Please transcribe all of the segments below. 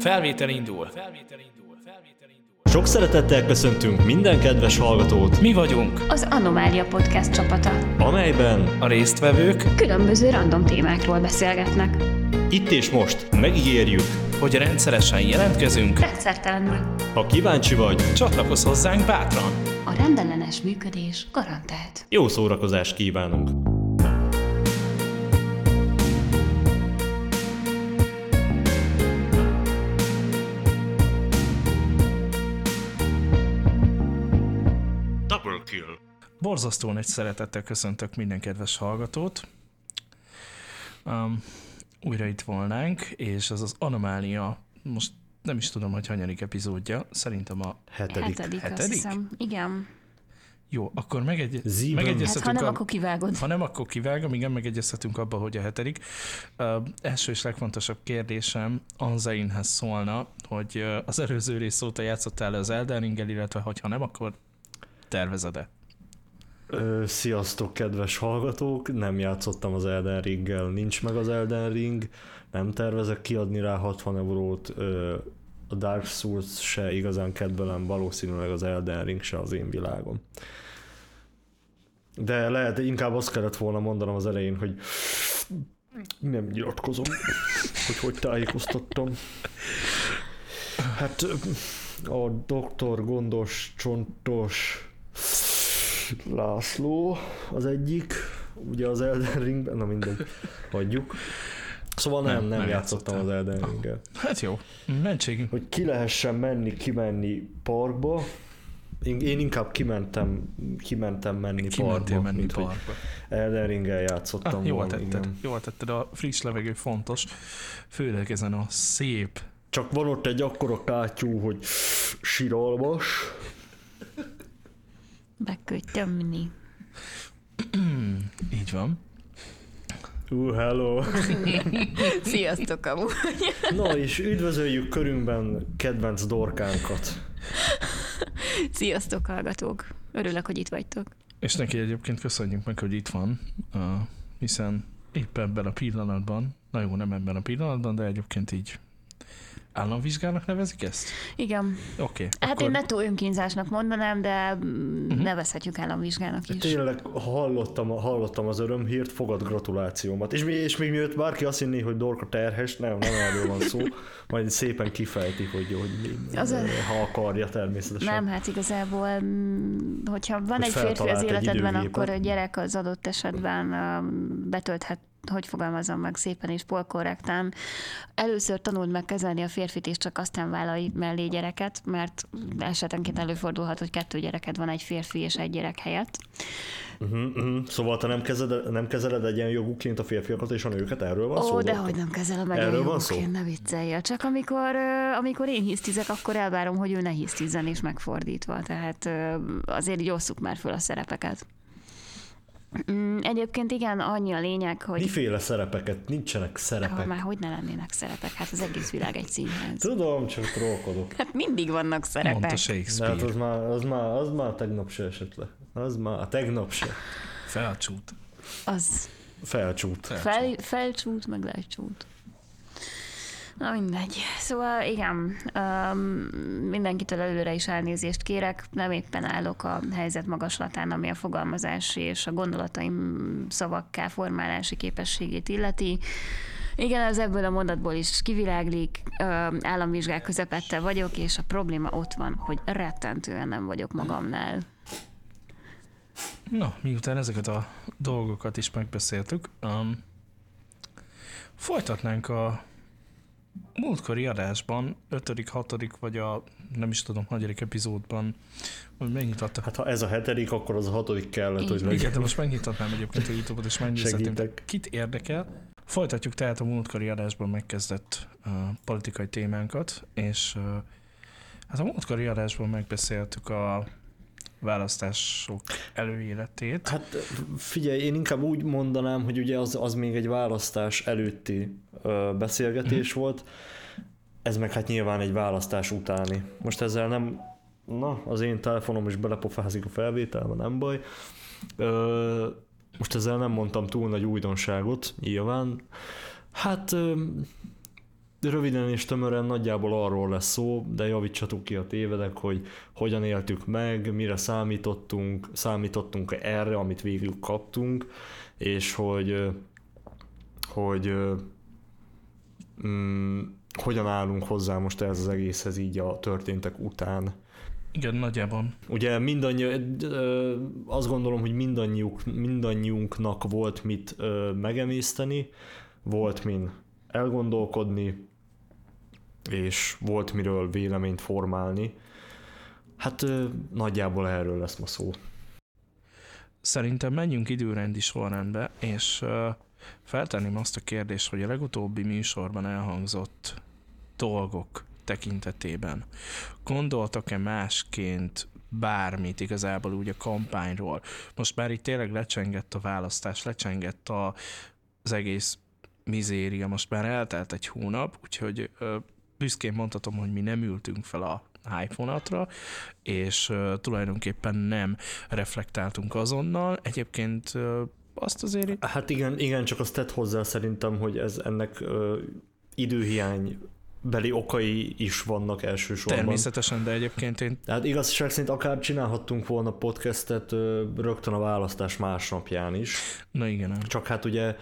Felvétel indul. Sok szeretettel köszöntünk minden kedves hallgatót. Mi vagyunk az Anomália Podcast csapata, amelyben a résztvevők különböző random témákról beszélgetnek. Itt és most megígérjük, hogy rendszeresen jelentkezünk rendszertelenül. Ha kíváncsi vagy, csatlakozz hozzánk bátran. A rendellenes működés garantált. Jó szórakozást kívánunk! Borzasztó nagy szeretettel köszöntök minden kedves hallgatót. Újra itt volnánk, és ez az Anomália, most nem is tudom, hogy hanyadik epizódja, szerintem a hetedik? Azt hiszem. Igen. Jó, akkor megegyezhetünk. Hát, ha nem, akkor kivágod. Ha nem, akkor kivágom, igen, megegyezhetünk abba, hogy a hetedik. Első és legfontosabb kérdésem Anzainhez szólna, hogy az előző rész óta játszottál le az Elden Ringgel, illetve hogyha nem, akkor tervezed-e? Sziasztok, kedves hallgatók! Nem játszottam az Elden Ringgel, nincs meg az Elden Ring, nem tervezek kiadni rá 60 eurót, a Dark Souls se igazán kedvelem, valószínűleg az Elden Ring se az én világom. De lehet, inkább azt kellett volna mondanom az elején, hogy nem nyilatkozom, hogy tájékoztattam. Hát a doktor gondos, csontos... László az egyik, ugye az Elden Ringben, na mindegy, hagyjuk. Szóval nem játszottam az Elden Ringgel. Hát jó, mentségünk. Hogy ki lehessen menni, kimenni parkba, én inkább kimentem menni parkba, mint hogy Elden Ringgel játszottam volna. Jól tetted, a friss levegő fontos, főleg ezen a szép. Csak van ott egy akkora kátyú, hogy síralmas. Be kell tömni. Így van. Hello! Sziasztok amúgy! Na és üdvözöljük körünkben kedvenc dorkánkat. Sziasztok hallgatók! Örülök, hogy itt vagytok. És neki egyébként köszönjük meg, hogy itt van, hiszen épp ebben a pillanatban, na jó, nem ebben a pillanatban, de egyébként így államvizsgának nevezik ezt? Igen. Okay, hát akkor... én netó önkínzásnak mondanám, de nevezhetjük államvizsgának is. Tényleg hallottam az örömhírt, fogad gratulációmat. És még mielőtt bárki azt hinné, hogy Dorka terhes, nem erről van szó, majd szépen kifejti, hogy ha akarja természetesen. Nem, hát igazából, hogyha van egy férfi az életedben, akkor a gyerek az adott esetben betölthet, hogy fogalmazom meg szépen és polkorrektan. Először tanuld meg kezelni a férfit, és csak aztán vállalj mellé gyereket, mert esetenként előfordulhat, hogy 2 gyereked van egy férfi és egy gyerek helyett. Szóval te nem kezeled egyenjogúként a férfiakat és a nőket? Erről van szó? Ó, dehogy nem kezelem egyenjogúként, ne viccelj. Csak amikor én hisztizek, akkor elvárom, hogy ő ne hisztizzen, és megfordítva. Tehát azért így osszuk már föl a szerepeket. Egyébként igen, annyi a lényeg, hogy... Miféle szerepeket? Nincsenek szerepek. Már hogy ne lennének szerepek? Hát az egész világ egy színház. Tudom, csak trollkodok. Hát mindig vannak szerepek. Mondta Shakespeare. Hát az már tegnap se esett le. Az már tegnap se. Felcsút. Az. Felcsút. Felcsút, meg lecsút. Na mindegy. Szóval igen, mindenkitől előre is elnézést kérek, nem éppen állok a helyzet magaslatán, ami a fogalmazási és a gondolataim szavakká formálási képességét illeti. Igen, az ebből a mondatból is kiviláglik, államvizsgák közepette vagyok, és a probléma ott van, hogy rettentően nem vagyok magamnál. Na, miután ezeket a dolgokat is megbeszéltük, folytatnánk a múltkori adásban, 5., 6. vagy a nem is tudom, 6. epizódban, hogy megnyitottak. Hát ha ez a 7., akkor az a 6. kellett, hogy legyen. Igen, de most megnyitottam egyébként a YouTube-ot, és megnézhetném, kit érdekel. Folytatjuk tehát a múltkori adásban megkezdett politikai témánkat, és hát a múltkori adásban megbeszéltük a választások előéletét. Hát figyelj, én inkább úgy mondanám, hogy ugye az még egy választás előtti beszélgetés volt, ez meg hát nyilván egy választás utáni. Most ezzel nem, na az én telefonom is belepofázik a felvételben, nem baj. Most ezzel nem mondtam túl nagy újdonságot, nyilván. Hát röviden és tömören nagyjából arról lesz szó, de javítsatok ki a tévedek, hogy hogyan éltük meg, mire számítottunk erre, amit végül kaptunk, és hogy hogyan állunk hozzá most ez az egészhez így a történtek után. Igen, nagyjában. Ugye azt gondolom, hogy mindannyiunknak volt mit megemészteni, volt min elgondolkodni, és volt miről véleményt formálni. Hát nagyjából erről lesz ma szó. Szerintem menjünk időrendi sorrendbe, és feltenném azt a kérdést, hogy a legutóbbi műsorban elhangzott dolgok tekintetében gondoltak-e másként bármit igazából úgy a kampányról? Most már itt tényleg lecsengett a választás, lecsengett az egész mizéria, most már eltelt egy hónap, úgyhogy büszkén mondhatom, hogy mi nem ültünk fel a hype vonatra, és tulajdonképpen nem reflektáltunk azonnal. Egyébként azt azért... Hát igen, csak azt tett hozzá szerintem, hogy ennek időhiány beli okai is vannak elsősorban. Természetesen, de egyébként én... Tehát igazság szerint akár csinálhattunk volna podcastet rögtön a választás másnapján is. Na igen. Csak hát ugye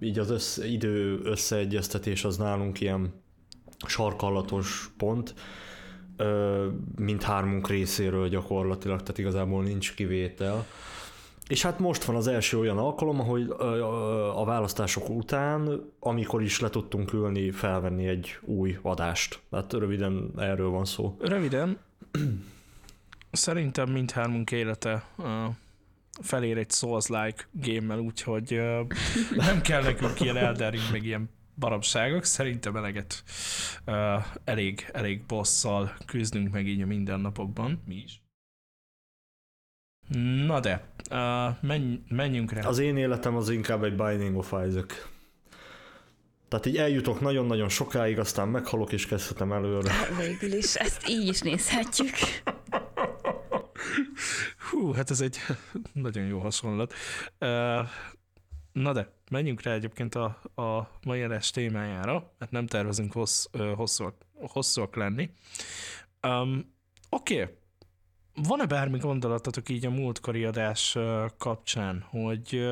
így az idő összeegyeztetés az nálunk ilyen sarkallatos pont, mindhármunk részéről gyakorlatilag, tehát igazából nincs kivétel. És hát most van az első olyan alkalom, hogy a választások után, amikor is le tudtunk ülni, felvenni egy új adást. Hát röviden erről van szó. Röviden. Szerintem mindhármunk élete felér egy Souls-like gémmel, úgyhogy nem kell nekünk ilyen Elden Ring, meg ilyen baromságok. Szerintem elég bosszal küzdünk meg így a mindennapokban, mi is. Na de, menjünk rá. Az én életem az inkább egy Binding of Isaac. Tehát így eljutok nagyon-nagyon sokáig, aztán meghalok és kezdhetem előre. Végül is, ezt így is nézhetjük. Hú, hát ez egy nagyon jó hasonlat. Na de, menjünk rá egyébként a mai eres témájára, mert nem tervezünk hosszúak lenni. Oké. Van-e bármi gondolatotok így a múltkori adás kapcsán, hogy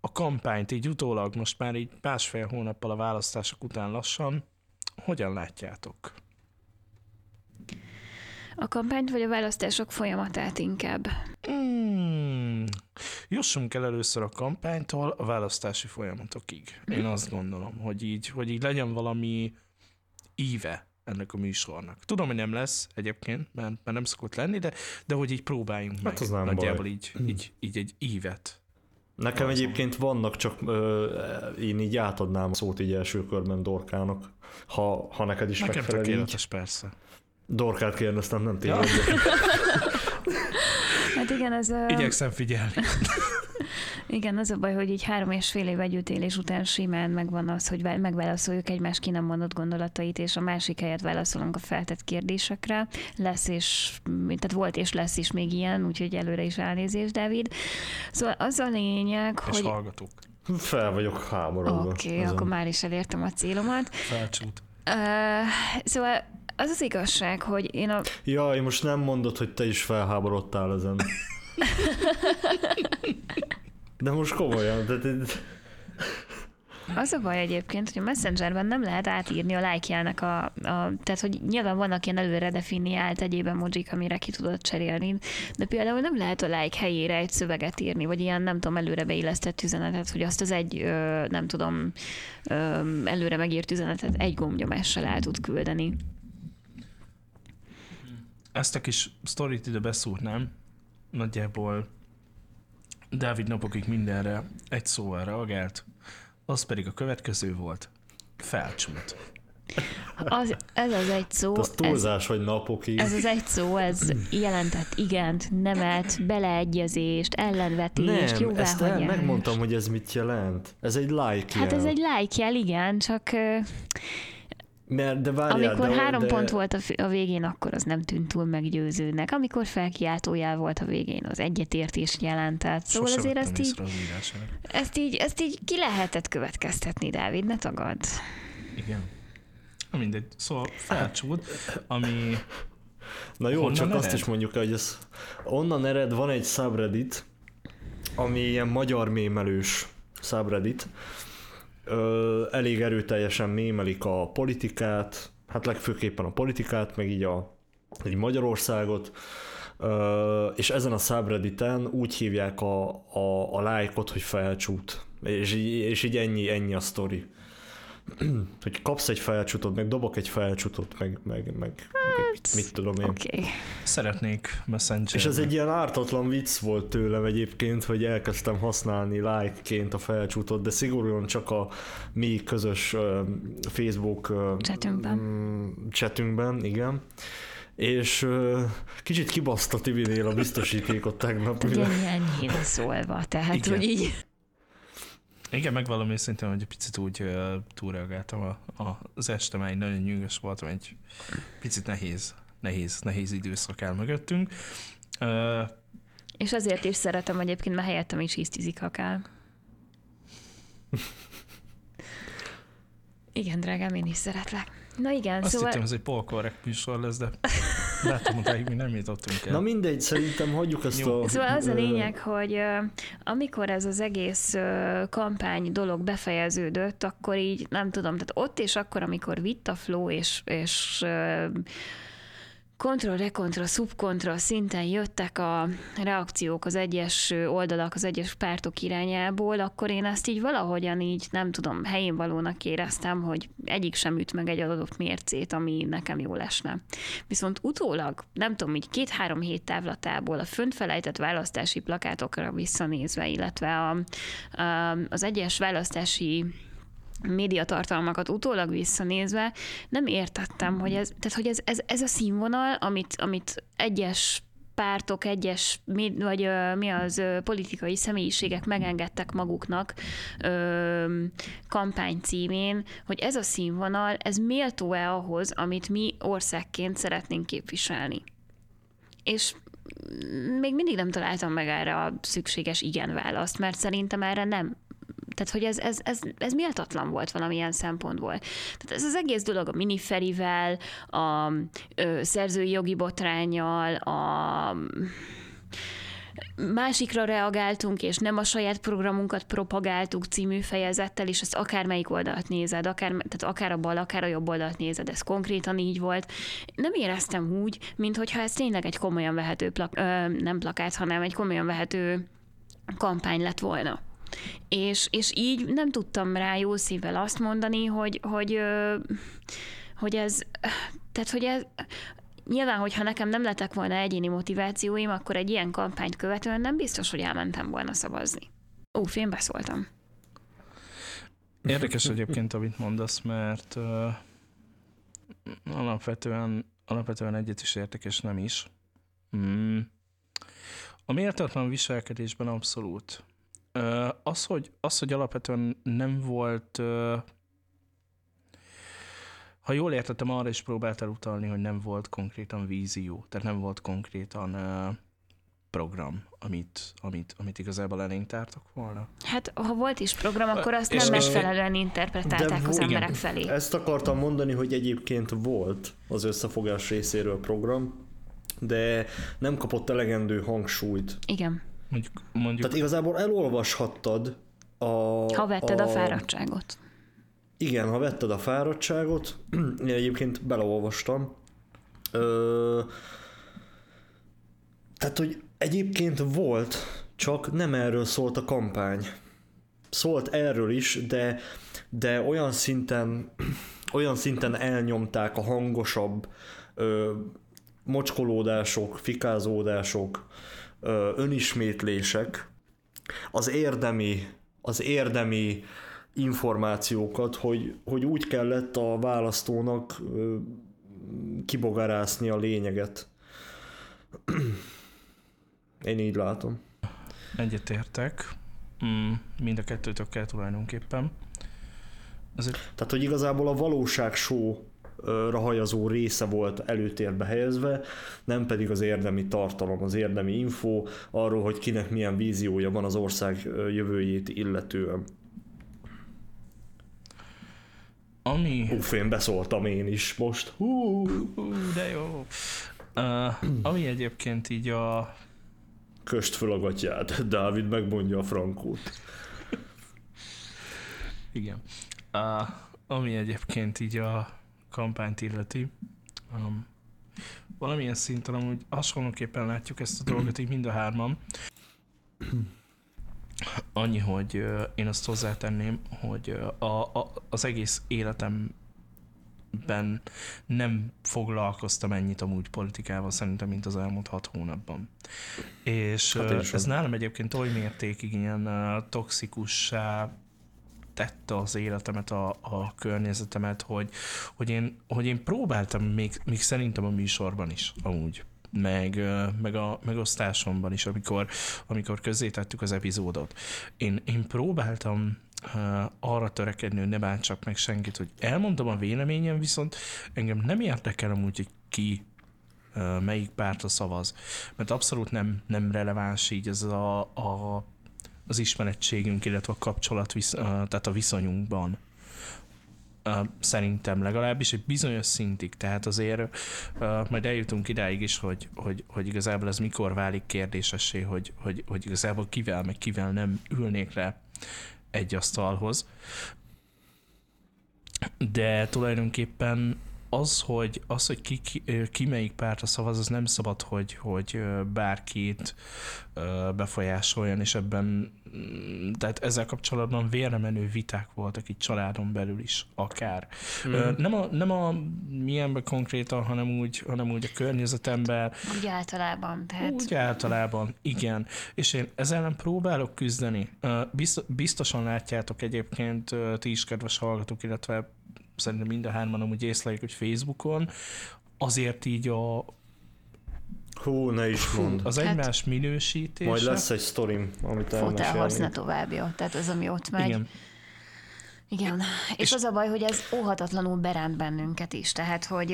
a kampányt így utólag most már így másfél hónappal a választások után lassan hogyan látjátok? A kampányt vagy a választások folyamatát inkább? Jussunk el először a kampánytól a választási folyamatokig. Én azt gondolom, hogy így legyen valami íve ennek a műsornak. Tudom, hogy nem lesz egyébként, mert nem szokott lenni, de hogy így próbáljunk hát meg nagyjából így egy ívet. Nekem azon. Egyébként vannak, csak én így átadnám a szót így első körben Dorkának, ha neked is megfelelünk. Nekem tökéletes, persze. Dorkát kérdeztem, nem tényleg. Ja. Hát igen, ez... Igyekszem figyelni. Igen, az a baj, hogy így 3,5 év együttélés után simán megvan az, hogy megválaszoljuk egymás ki nem mondott gondolatait, és a másik helyet válaszolunk a feltett kérdésekre. Tehát volt és lesz is még ilyen, úgyhogy előre is elnézést, Dávid. Szóval az a lényeg, hogy... És hallgatók. Fel vagyok háborodva. Oké, akkor már is elértem a célomat. Felcsút. Szóval az az igazság, hogy én a... Jaj, most nem mondod, hogy te is felháborodtál ezen. De most komolyan. Az a baj egyébként, hogy a Messengerben nem lehet átírni a like-jelnek tehát, hogy nyilván vannak ilyen előre definiált egyéb emojik, amire ki tudod cserélni, de például nem lehet a like helyére egy szöveget írni, vagy ilyen, nem tudom, előre beillesztett üzenetet, hogy azt az egy, nem tudom, előre megírt üzenetet egy gombnyomással el tud küldeni. Ezt a kis sztorit ide beszúrnám, nagyjából Dávid napokig mindenre egy szóval reagált, az pedig a következő volt. Felcsút. Ez az egy szó. Ez túlzás, hogy napokig. Ez az egy szó, ez jelentett igent, nemet, beleegyezést, ellenvetést, nem, jóváhagyást. Nem, megmondtam, hogy ez mit jelent. Ez egy like-jel. Hát ez egy like-jel, igen, csak... De várjál, amikor 3 pont volt a végén, akkor az nem tűnt túl meggyőzőnek. Amikor felkiáltójel volt a végén, az egyetértés jelentett. Szóval azért ezt így ki lehetett következtetni, Dávid, ne tagadd. Igen. Mindegy. Szóval felcsúd, ami... Na jó, csak ered? Azt is mondjuk, hogy ez onnan ered, van egy subreddit, ami ilyen magyar mémelős subreddit. Elég erőteljesen mémelik a politikát, hát legfőképpen a politikát, meg így egy Magyarországot, és ezen a subredditen úgy hívják a lájkot, hogy felcsút. És így ennyi a sztori. Hogy kapsz egy felcsutot, meg dobok egy felcsutot, meg mit tudom én. Okay. Szeretnék messenger. És ez egy ilyen ártatlan vicc volt tőlem egyébként, hogy elkezdtem használni like-ként a felcsutot, de szigorúan csak a mi közös Facebook chatünkben, igen. És kicsit kibaszta Tibinél a biztosítékot tegnap. Ilyen szólva, tehát igen. Hogy így... Igen, megvallom őszintén, hogy picit úgy túlreagáltam az estem, egy nagyon nyűgös voltam, egy picit nehéz időszak áll mögöttünk. És azért is szeretem egyébként, mert helyettem is hisztizik akár. Igen, drágám, én is szeretlek. Na igen, azt szóval... hittem, ez egy polkorrekt műsor lesz, de látom, hogy mi nem jutottunk el. Na mindegy, szerintem hagyjuk ezt a... Szóval az a lényeg, hogy amikor ez az egész kampány dolog befejeződött, akkor így nem tudom, tehát ott és akkor, amikor vitt a flow és kontroll, rekontroll, szubkontroll szinten jöttek a reakciók az egyes oldalak, az egyes pártok irányából, akkor én ezt így valahogyan így, nem tudom, helyén valónak éreztem, hogy egyik sem üt meg egy adott mércét, ami nekem jól esne. Viszont utólag, nem tudom, így 2-3 hét távlatából a föntfelejtett választási plakátokra visszanézve, illetve az egyes választási médiatartalmakat utólag visszanézve nem értettem, hogy ez a színvonal, amit egyes pártok, egyes, vagy mi az politikai személyiségek megengedtek maguknak kampány címén, hogy ez a színvonal, ez méltó-e ahhoz, amit mi országként szeretnénk képviselni. És még mindig nem találtam meg erre a szükséges igen választ, mert szerintem erre nem. Tehát, hogy ez méltatlan volt valamilyen szempontból. Tehát ez az egész dolog a miniferivel, a szerzői jogi botránnyal, a másikra reagáltunk, és nem a saját programunkat propagáltuk című fejezettel, és ezt akármelyik oldalt nézed, tehát akár a bal, akár a jobb oldalt nézed, ez konkrétan így volt. Nem éreztem úgy, minthogyha ez tényleg egy komolyan vehető, nem plakát, hanem egy komolyan vehető kampány lett volna. És így nem tudtam rá jó szívvel azt mondani, hogy ez, tehát hogy ez, nyilván, hogyha nekem nem lettek volna egyéni motivációim, akkor egy ilyen kampányt követően nem biztos, hogy elmentem volna szavazni. Én beszóltam. Érdekes egyébként, amit mondasz, mert alapvetően egyet is értek, és nem is. A méltatlan viselkedésben abszolút. Az, hogy alapvetően nem volt, ha jól értettem, arra is próbáltál utalni, hogy nem volt konkrétan vízió, tehát nem volt konkrétan program, amit igazából elénk tártak volna. Hát, ha volt is program, akkor azt nem megfelelően interpretálták az emberek felé. Ezt akartam mondani, hogy egyébként volt az összefogás részéről program, de nem kapott elegendő hangsúlyt. Igen. Mondjuk. Tehát igazából elolvashattad ha vetted a fáradtságot. Igen, ha vetted a fáradtságot. Én egyébként beleolvastam. Tehát, hogy egyébként volt, csak nem erről szólt a kampány. Szólt erről is, de olyan szinten elnyomták a hangosabb mocskolódások, fikázódások, önismétlések, az érdemi információkat, hogy úgy kellett a választónak kibogarászni a lényeget. Én így látom. Egyetértek. Mind a kettőtök kell tulajdonképpen. Tehát, hogy igazából a valóság show-ra hajazó része volt előtérbe helyezve, nem pedig az érdemi tartalom, az érdemi info arról, hogy kinek milyen víziója van az ország jövőjét illetően. Ami... Uff, én beszóltam én is most. De jó. Ami egyébként így a... Köst föl a gatyát, Dávid megmondja a frankót. Igen. Ami egyébként így a kampányt illeti, valamilyen szinten amúgy hasonlóképpen látjuk ezt a dolgot így mind a hárman. Annyi, hogy én azt hozzátenném, hogy az egész életemben nem foglalkoztam ennyit amúgy politikával szerintem, mint az elmúlt 6 hónapban. És hát ez nálam egyébként oly mértékig ilyen toxikussá tette az életemet, a környezetemet, hogy én próbáltam még szerintem a műsorban is amúgy, meg a megosztásomban is, amikor közzétettük az epizódot. Én próbáltam arra törekedni, hogy ne bántsak meg senkit, hogy elmondom a véleményem, viszont engem nem érdekel amúgy, hogy ki melyik pártra szavaz, mert abszolút nem releváns így ez az ismerettségünk, illetve a kapcsolat, tehát a viszonyunkban. Szerintem legalábbis egy bizonyos szintig, tehát azért majd eljutunk idáig is, hogy igazából ez mikor válik kérdésessé, hogy igazából kivel, meg kivel nem ülnék le egy asztalhoz. De tulajdonképpen az, hogy ki melyik pártra szavaz, az nem szabad, hogy bárkit befolyásoljon, és ebben, tehát ezzel kapcsolatban vérremenő viták voltak itt családon belül is, akár. Nem a milyenben konkrétan, hanem úgy a környezetemben. Úgy általában, tehát. Úgy általában, igen. És én ezzel nem próbálok küzdeni. Biztosan látjátok egyébként ti is, kedves hallgatók, illetve szerintem mind a hárman amúgy észleljük, hogy Facebookon, azért így a... Hú, ne is mondd. Az egymás minősítése. Majd lesz egy sztorim, amit elmesélnék. Futálhatsz, ne tovább, jó. Tehát az, ami ott megy. Igen. Igen. És az a baj, hogy ez óhatatlanul beránt bennünket is. Tehát, hogy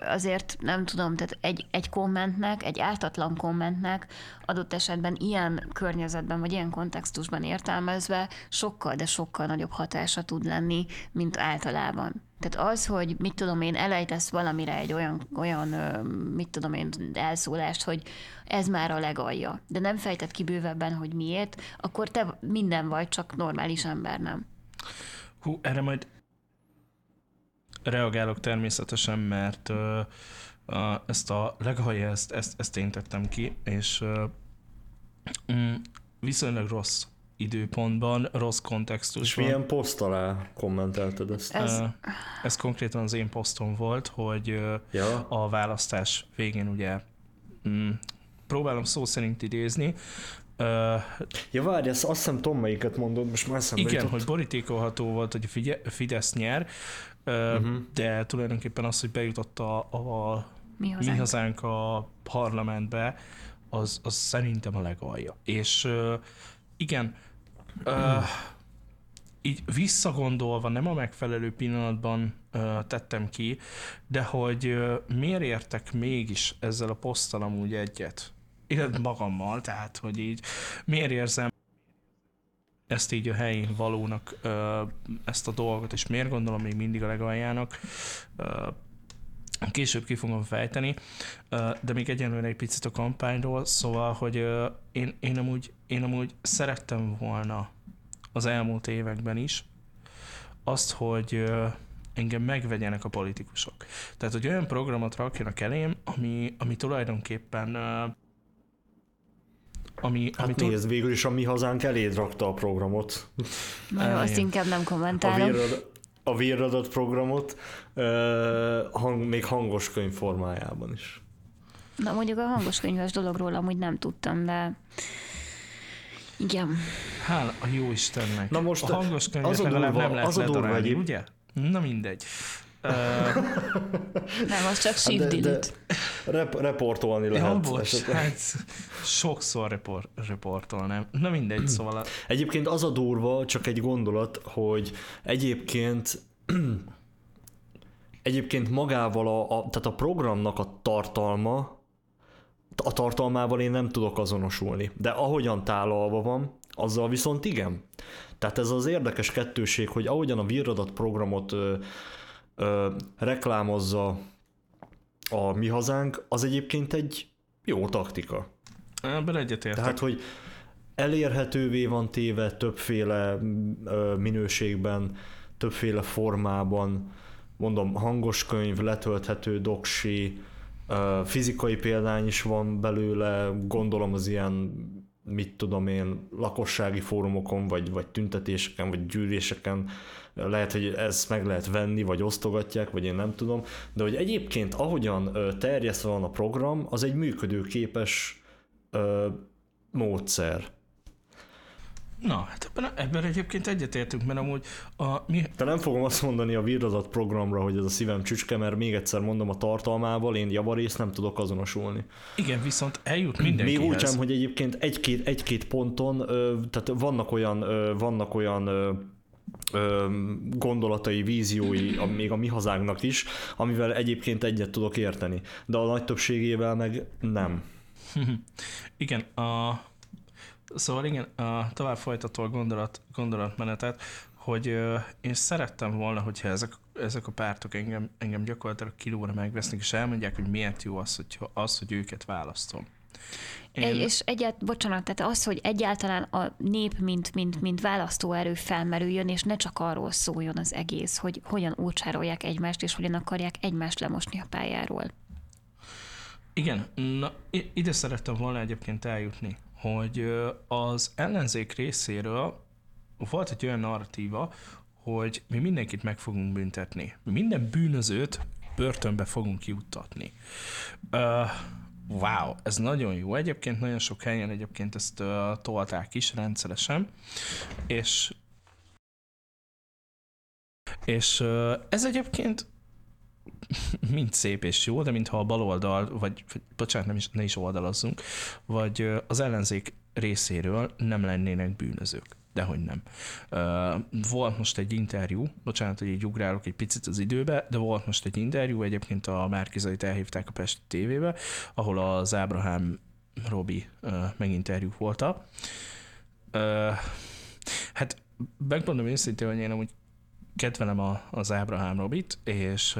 azért nem tudom, tehát egy kommentnek, egy ártatlan kommentnek adott esetben ilyen környezetben, vagy ilyen kontextusban értelmezve sokkal, de sokkal nagyobb hatása tud lenni, mint általában. Tehát az, hogy mit tudom én, elejtesz valamire egy olyan mit tudom én, elszólást, hogy ez már a legalja, de nem fejted ki bővebben, hogy miért, akkor te minden vagy, csak normális ember nem. Hú, erre majd reagálok természetesen, mert ezt a legalja, ezt én tettem ki, és viszonylag rossz időpontban, rossz kontextusban. És milyen poszt alá kommentelted ezt? Ez konkrétan az én posztom volt, hogy a választás végén ugye próbálom szó szerint idézni. Várj, azt hiszem Tom melyiket mondod, most már szemben. Igen, hogy borítékolható volt, hogy a Fidesz nyer, de tulajdonképpen az, hogy bejutott a Mi Hazánk a parlamentbe, az szerintem a legalja. És igen, így visszagondolva nem a megfelelő pillanatban tettem ki, de hogy miért értek mégis ezzel a poszttal amúgy egyet? Illetve magammal, tehát, hogy így miért érzem ezt így a helyén valónak, ezt a dolgot, és miért gondolom még mindig a legaljának, később ki fogom fejteni, de még egyenlően egy picit a kampányról, szóval, hogy én amúgy szerettem volna az elmúlt években is azt, hogy engem megvegyenek a politikusok. Tehát, hogy olyan programot rakjanak elém, ami tulajdonképpen... nézd, végül is a Mi Hazánk eléd rakta a programot. Na, azt inkább nem kommentálom. A Virradat programot még hangos könyv formájában is. Na, mondjuk a hangos könyves dologról amúgy nem tudtam, de igen. Hála a jó Istennek. Na most a hangos könyvet legalább nem lehet ledarálni, ugye? Na mindegy. Nem, az csak shift delete. Reportolni lehet. Ja, sokszor reportolnám. Na mindegy, szóval. Egyébként az a durva, csak egy gondolat, hogy egyébként magával tehát a programnak a tartalmával én nem tudok azonosulni. De ahogyan tálalva van, Azzal viszont igen. Tehát ez az érdekes kettőség, hogy ahogyan a Virradat programot reklámozza a Mi Hazánk, az egyébként egy jó taktika. Ebben egyetértek. Tehát, hogy elérhetővé van téve többféle minőségben, többféle formában, mondom, hangos könyv, letölthető doksi, fizikai példány is van belőle, gondolom az ilyen, mit tudom én, lakossági fórumokon, vagy tüntetéseken, vagy gyűléseken lehet, hogy ezt meg lehet venni, vagy osztogatják, vagy én nem tudom, de hogy egyébként ahogyan terjesztve van a program, az egy működőképes módszer. Na, hát ebben egyébként egyetértünk, mert amúgy Te nem fogom azt mondani a Virradat programra, hogy ez a szívem csücske, mert még egyszer mondom, a tartalmával én javarészt nem tudok azonosulni. Igen, viszont eljut mindenkihez. Még úgysem, hogy egyébként egy-két ponton, tehát vannak olyan gondolatai, víziói még a Mi Hazánknak is, amivel egyébként egyet tudok érteni, de a nagy többségével meg nem. Igen, szóval igen, tovább folytató a gondolatmenetet, hogy én szerettem volna, hogyha ezek a pártok engem gyakorlatilag kilóra megvesznek, és elmondják, hogy miért jó az, hogy őket választom. Tehát az, hogy egyáltalán a nép mint választóerő felmerüljön, és ne csak arról szóljon az egész, hogy hogyan ócsárolják egymást, és hogyan akarják egymást lemosni a pályáról. Igen, na, ide szerettem volna egyébként eljutni, hogy az ellenzék részéről volt egy olyan narratíva, hogy mi mindenkit meg fogunk büntetni. Minden bűnözőt börtönbe fogunk juttatni. Wow, ez nagyon jó. Egyébként nagyon sok helyen egyébként ezt tolták is rendszeresen, és ez egyébként mind szép és jó, de mintha a baloldal, vagy bocsánat, ne is oldalazzunk, vagy az ellenzék részéről nem lennének bűnözők. Dehogy nem. Volt most egy interjú, bocsánat, hogy így ugrálok egy picit az időbe, de volt most egy interjú, egyébként a Márki-Zayt elhívták a Pesti TV-be, ahol az Ábrahám Robi meginterjúk voltak. Hát megmondom őszintén, hogy én amúgy kedvelem az Ábrahám Robit, és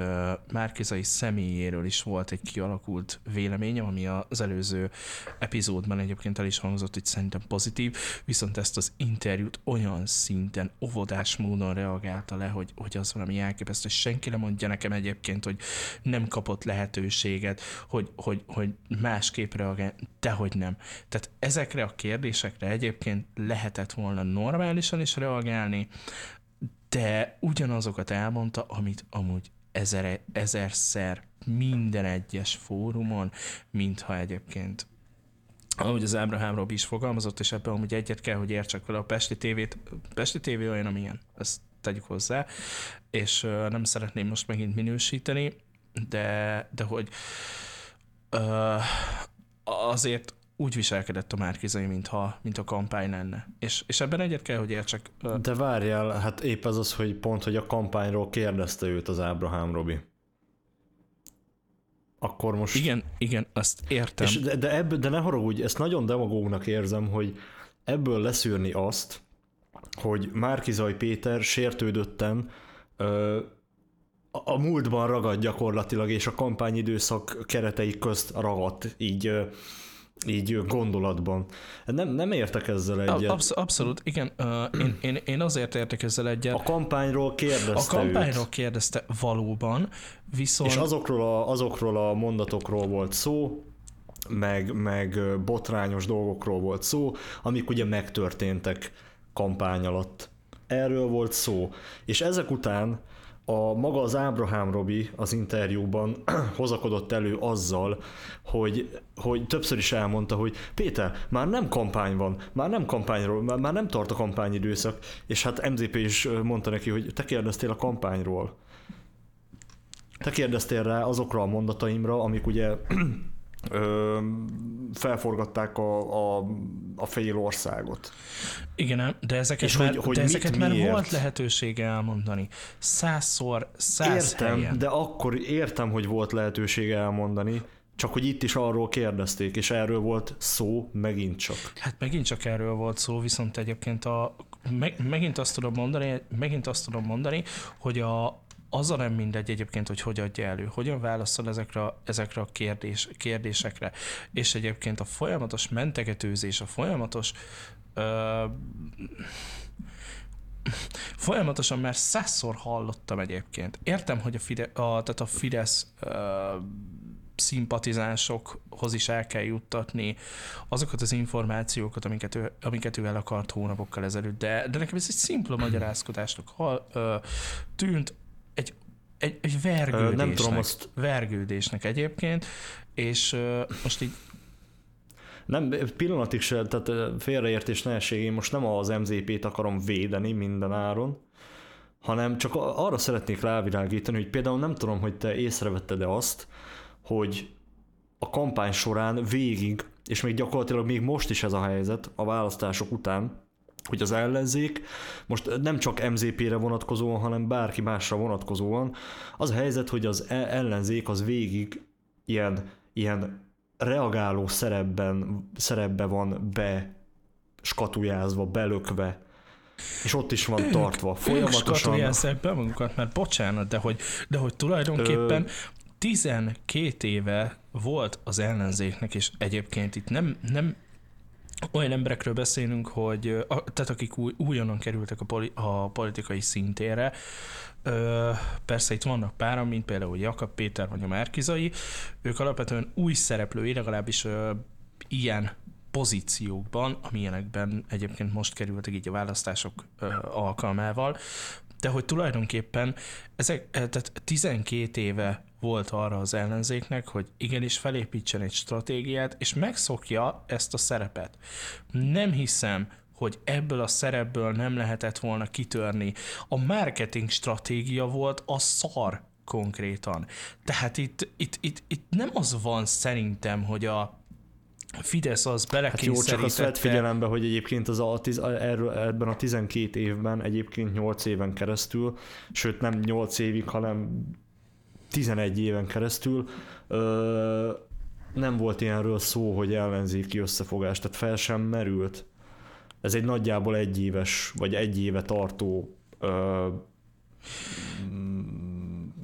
Márki-Zay személyéről is volt egy kialakult véleményem, ami az előző epizódban egyébként el is hangzott, hogy szerintem pozitív, viszont ezt az interjút olyan szinten, óvodás módon reagálta le, hogy az valami elképesztő, és senki nem mondja nekem egyébként, hogy nem kapott lehetőséget, hogy másképp reagál, dehogy nem. Tehát ezekre a kérdésekre egyébként lehetett volna normálisan is reagálni, de ugyanazokat elmondta, amit amúgy ezerszer minden egyes fórumon, mintha egyébként, ahogy az Ábrahám Robi is fogalmazott, és ebben amúgy egyet kell, hogy értsek vele, a Pesti TV olyan, amilyen, ezt tegyük hozzá, és nem szeretném most megint minősíteni, de hogy azért úgy viselkedett a Márki-Zay, mint a kampány lenne. És ebben egyet kell, hogy értsek. De várjál, hát épp az az, hogy pont, hogy a kampányról kérdezte őt az Ábrahám Robi. Akkor most... Igen, azt értem. És de ne haragudj, ezt nagyon demagógnak érzem, hogy ebből leszűrni azt, hogy Márki-Zay Péter sértődötten a múltban ragadt gyakorlatilag, és a kampányidőszak keretei közt ragadt, így gondolatban. Nem értek ezzel egyet. Abszolút, igen. Én azért értek ezzel egyet. A kampányról kérdezte őt. A kampányról kérdezte valóban, viszont... És azokról a mondatokról volt szó, meg botrányos dolgokról volt szó, amik ugye megtörténtek kampány alatt. Erről volt szó. És ezek után maga az Ábrahám Robi az interjúban hozakodott elő azzal, hogy többször is elmondta, hogy Péter, már nem kampány van, már nem tart a kampányidőszak, és hát MZP is mondta neki, hogy te kérdeztél a kampányról. Te kérdeztél rá azokra a mondataimra, amik ugye felforgatták a fél országot. Igen, de ezeket, és ezeket volt lehetősége elmondani. 100 helyen. Értem, de akkor értem, hogy volt lehetősége elmondani, Csak hogy itt is arról kérdezték, és erről volt szó megint csak. Hát megint csak erről volt szó, viszont egyébként megint azt tudom mondani, hogy azzal nem mindegy egyébként, hogy hogyan adja elő, hogyan válaszol ezekre a kérdésekre. És egyébként a folyamatos mentegetőzés, a folyamatosan már 100-szor hallottam egyébként. Értem, hogy a Fidesz szimpatizánsokhoz is el kell juttatni azokat az információkat, amiket ő el akart hónapokkal ezelőtt, de nekem ez egy szimpla magyarázkodásnak tűnt, egy vergődésnek egyébként, és most így nem, pillanatig se, tehát félreértés ne essék, én most nem az MZP-t akarom védeni minden áron, hanem csak arra szeretnék rávilágítani, hogy például nem tudom, hogy te észrevetted-e azt, hogy a kampány során végig, és még gyakorlatilag még most is ez a helyzet a választások után, hogy az ellenzék most nem csak MZP-re vonatkozóan, hanem bárki másra vonatkozóan, az a helyzet, hogy az ellenzék az végig ilyen reagáló szerepbe van beskatujázva, belökve, és ott is van tartva folyamatosan. Ők skatujázzák be magukat, mert bocsánat, de hogy tulajdonképpen 12 éve volt az ellenzéknek, és egyébként itt nem olyan emberekről beszélünk, hogy tehát akik újonnan kerültek a politikai szintére, persze itt vannak páran, mint például Jakab Péter vagy a Márki-Zay, ők alapvetően új szereplői, legalábbis ilyen pozíciókban, amilyenekben egyébként most kerültek így a választások alkalmával, de hogy tulajdonképpen tehát 12 éve volt arra az ellenzéknek, hogy igenis felépítsen egy stratégiát, és megszokja ezt a szerepet. Nem hiszem, hogy ebből a szerepből nem lehetett volna kitörni. A marketing stratégia volt a szar konkrétan. Tehát itt nem az van szerintem, hogy a Fidesz az belekényszerítette. Hát jó, csak azt vett figyelembe, hogy egyébként ebben a 12 évben egyébként 8 éven keresztül, sőt nem 8 évig, hanem 11 éven keresztül nem volt ilyenről szó, hogy ellenzéki összefogás, tehát fel sem merült. Ez egy nagyjából egy éve tartó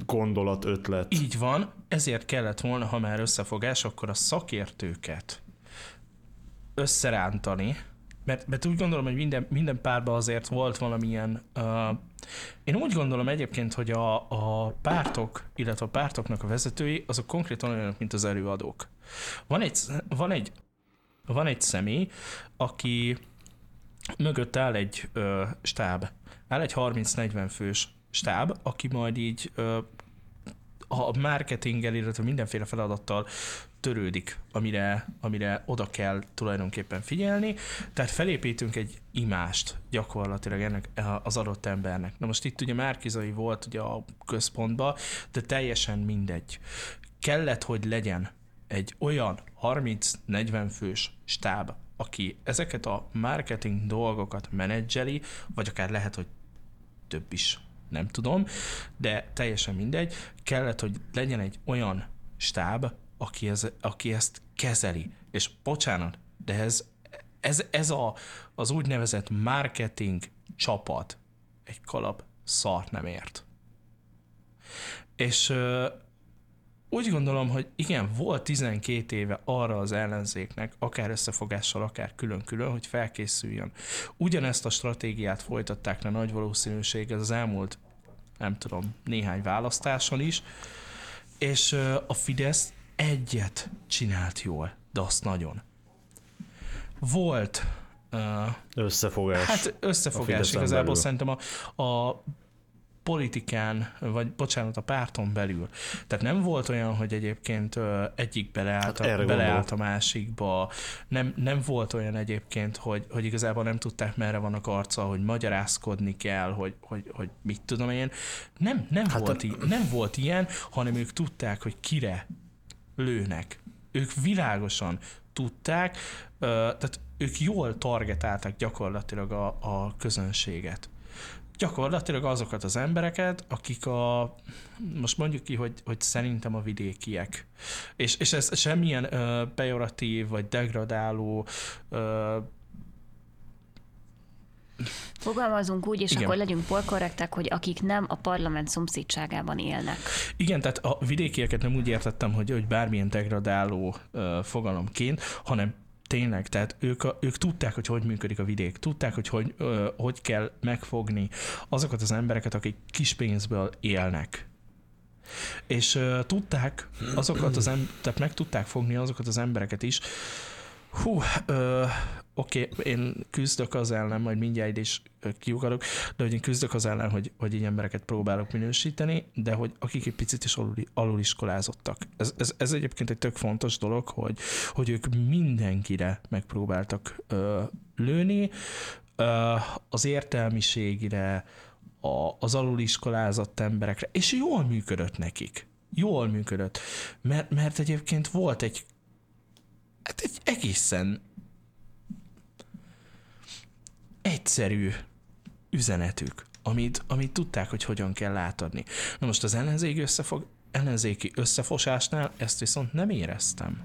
gondolat, ötlet. Így van, ezért kellett volna, ha már összefogás, akkor a szakértőket összerántani, mert úgy gondolom, hogy minden párban azért volt valamilyen... én úgy gondolom egyébként, hogy a pártok, illetve a pártoknak a vezetői, azok konkrétan olyanok, mint az előadók. Van egy személy, aki mögött áll egy stáb, áll egy 30-40 fős stáb, aki majd így a marketinggel, illetve mindenféle feladattal törődik, amire oda kell tulajdonképpen figyelni. Tehát felépítünk egy imást gyakorlatilag ennek az adott embernek. Na most itt ugye Márki-Zay volt ugye a központban, de teljesen mindegy. Kellett, hogy legyen egy olyan 30-40 fős stáb, aki ezeket a marketing dolgokat menedzseli, vagy akár lehet, hogy több is, nem tudom, de teljesen mindegy. Kellett, hogy legyen egy olyan stáb, aki ezt kezeli. És bocsánat, de ez az úgynevezett marketing csapat egy kalap szart nem ért. És úgy gondolom, hogy igen, volt 12 éve arra az ellenzéknek, akár összefogással, akár külön-külön, hogy felkészüljön. Ugyanezt a stratégiát folytatták le nagy valószínűséggel az elmúlt, nem tudom, néhány választáson is, és a Fidesz egyet csinált jól, de azt nagyon. Volt összefogás. Hát összefogás igazából szerintem a politikán, vagy bocsánat, a párton belül. Tehát nem volt olyan, hogy egyébként egyik beleállt a másikba, nem volt olyan egyébként, hogy igazából nem tudták, merre vannak arccal, hogy magyarázkodni kell, hogy mit tudom én. Nem volt ilyen, hanem ők tudták, hogy kire lőnek. Ők világosan tudták, tehát ők jól targetálták gyakorlatilag a közönséget. gyakorlatilag azokat az embereket, akik a, most mondjuk ki, hogy szerintem a vidékiek. És ez semmilyen pejoratív vagy degradáló... Fogalmazunk úgy, és igen, akkor legyünk polkorrektek, hogy akik nem a parlament szomszédságában élnek. Igen, tehát a vidékieket nem úgy értettem, hogy bármilyen degradáló fogalomként, hanem tényleg, tehát ők tudták, hogy működik a vidék, tudták, hogy kell megfogni azokat az embereket, akik kis pénzből élnek. És tudták azokat az embereket, tehát meg tudták fogni azokat az embereket is. Oké, én küzdök az ellen, majd mindjárt is kiugarok, de hogy én küzdök az ellen, hogy így embereket próbálok minősíteni, de hogy akik egy picit is aluliskolázottak. Ez egyébként egy tök fontos dolog, hogy ők mindenkire megpróbáltak lőni, az értelmiségire, az aluliskolázott emberekre, és jól működött nekik. Jól működött, mert egyébként volt egy egészen egyszerű üzenetük, amit tudták, hogy hogyan kell átadni. Na most az ellenzéki összefosásnál ezt viszont nem éreztem.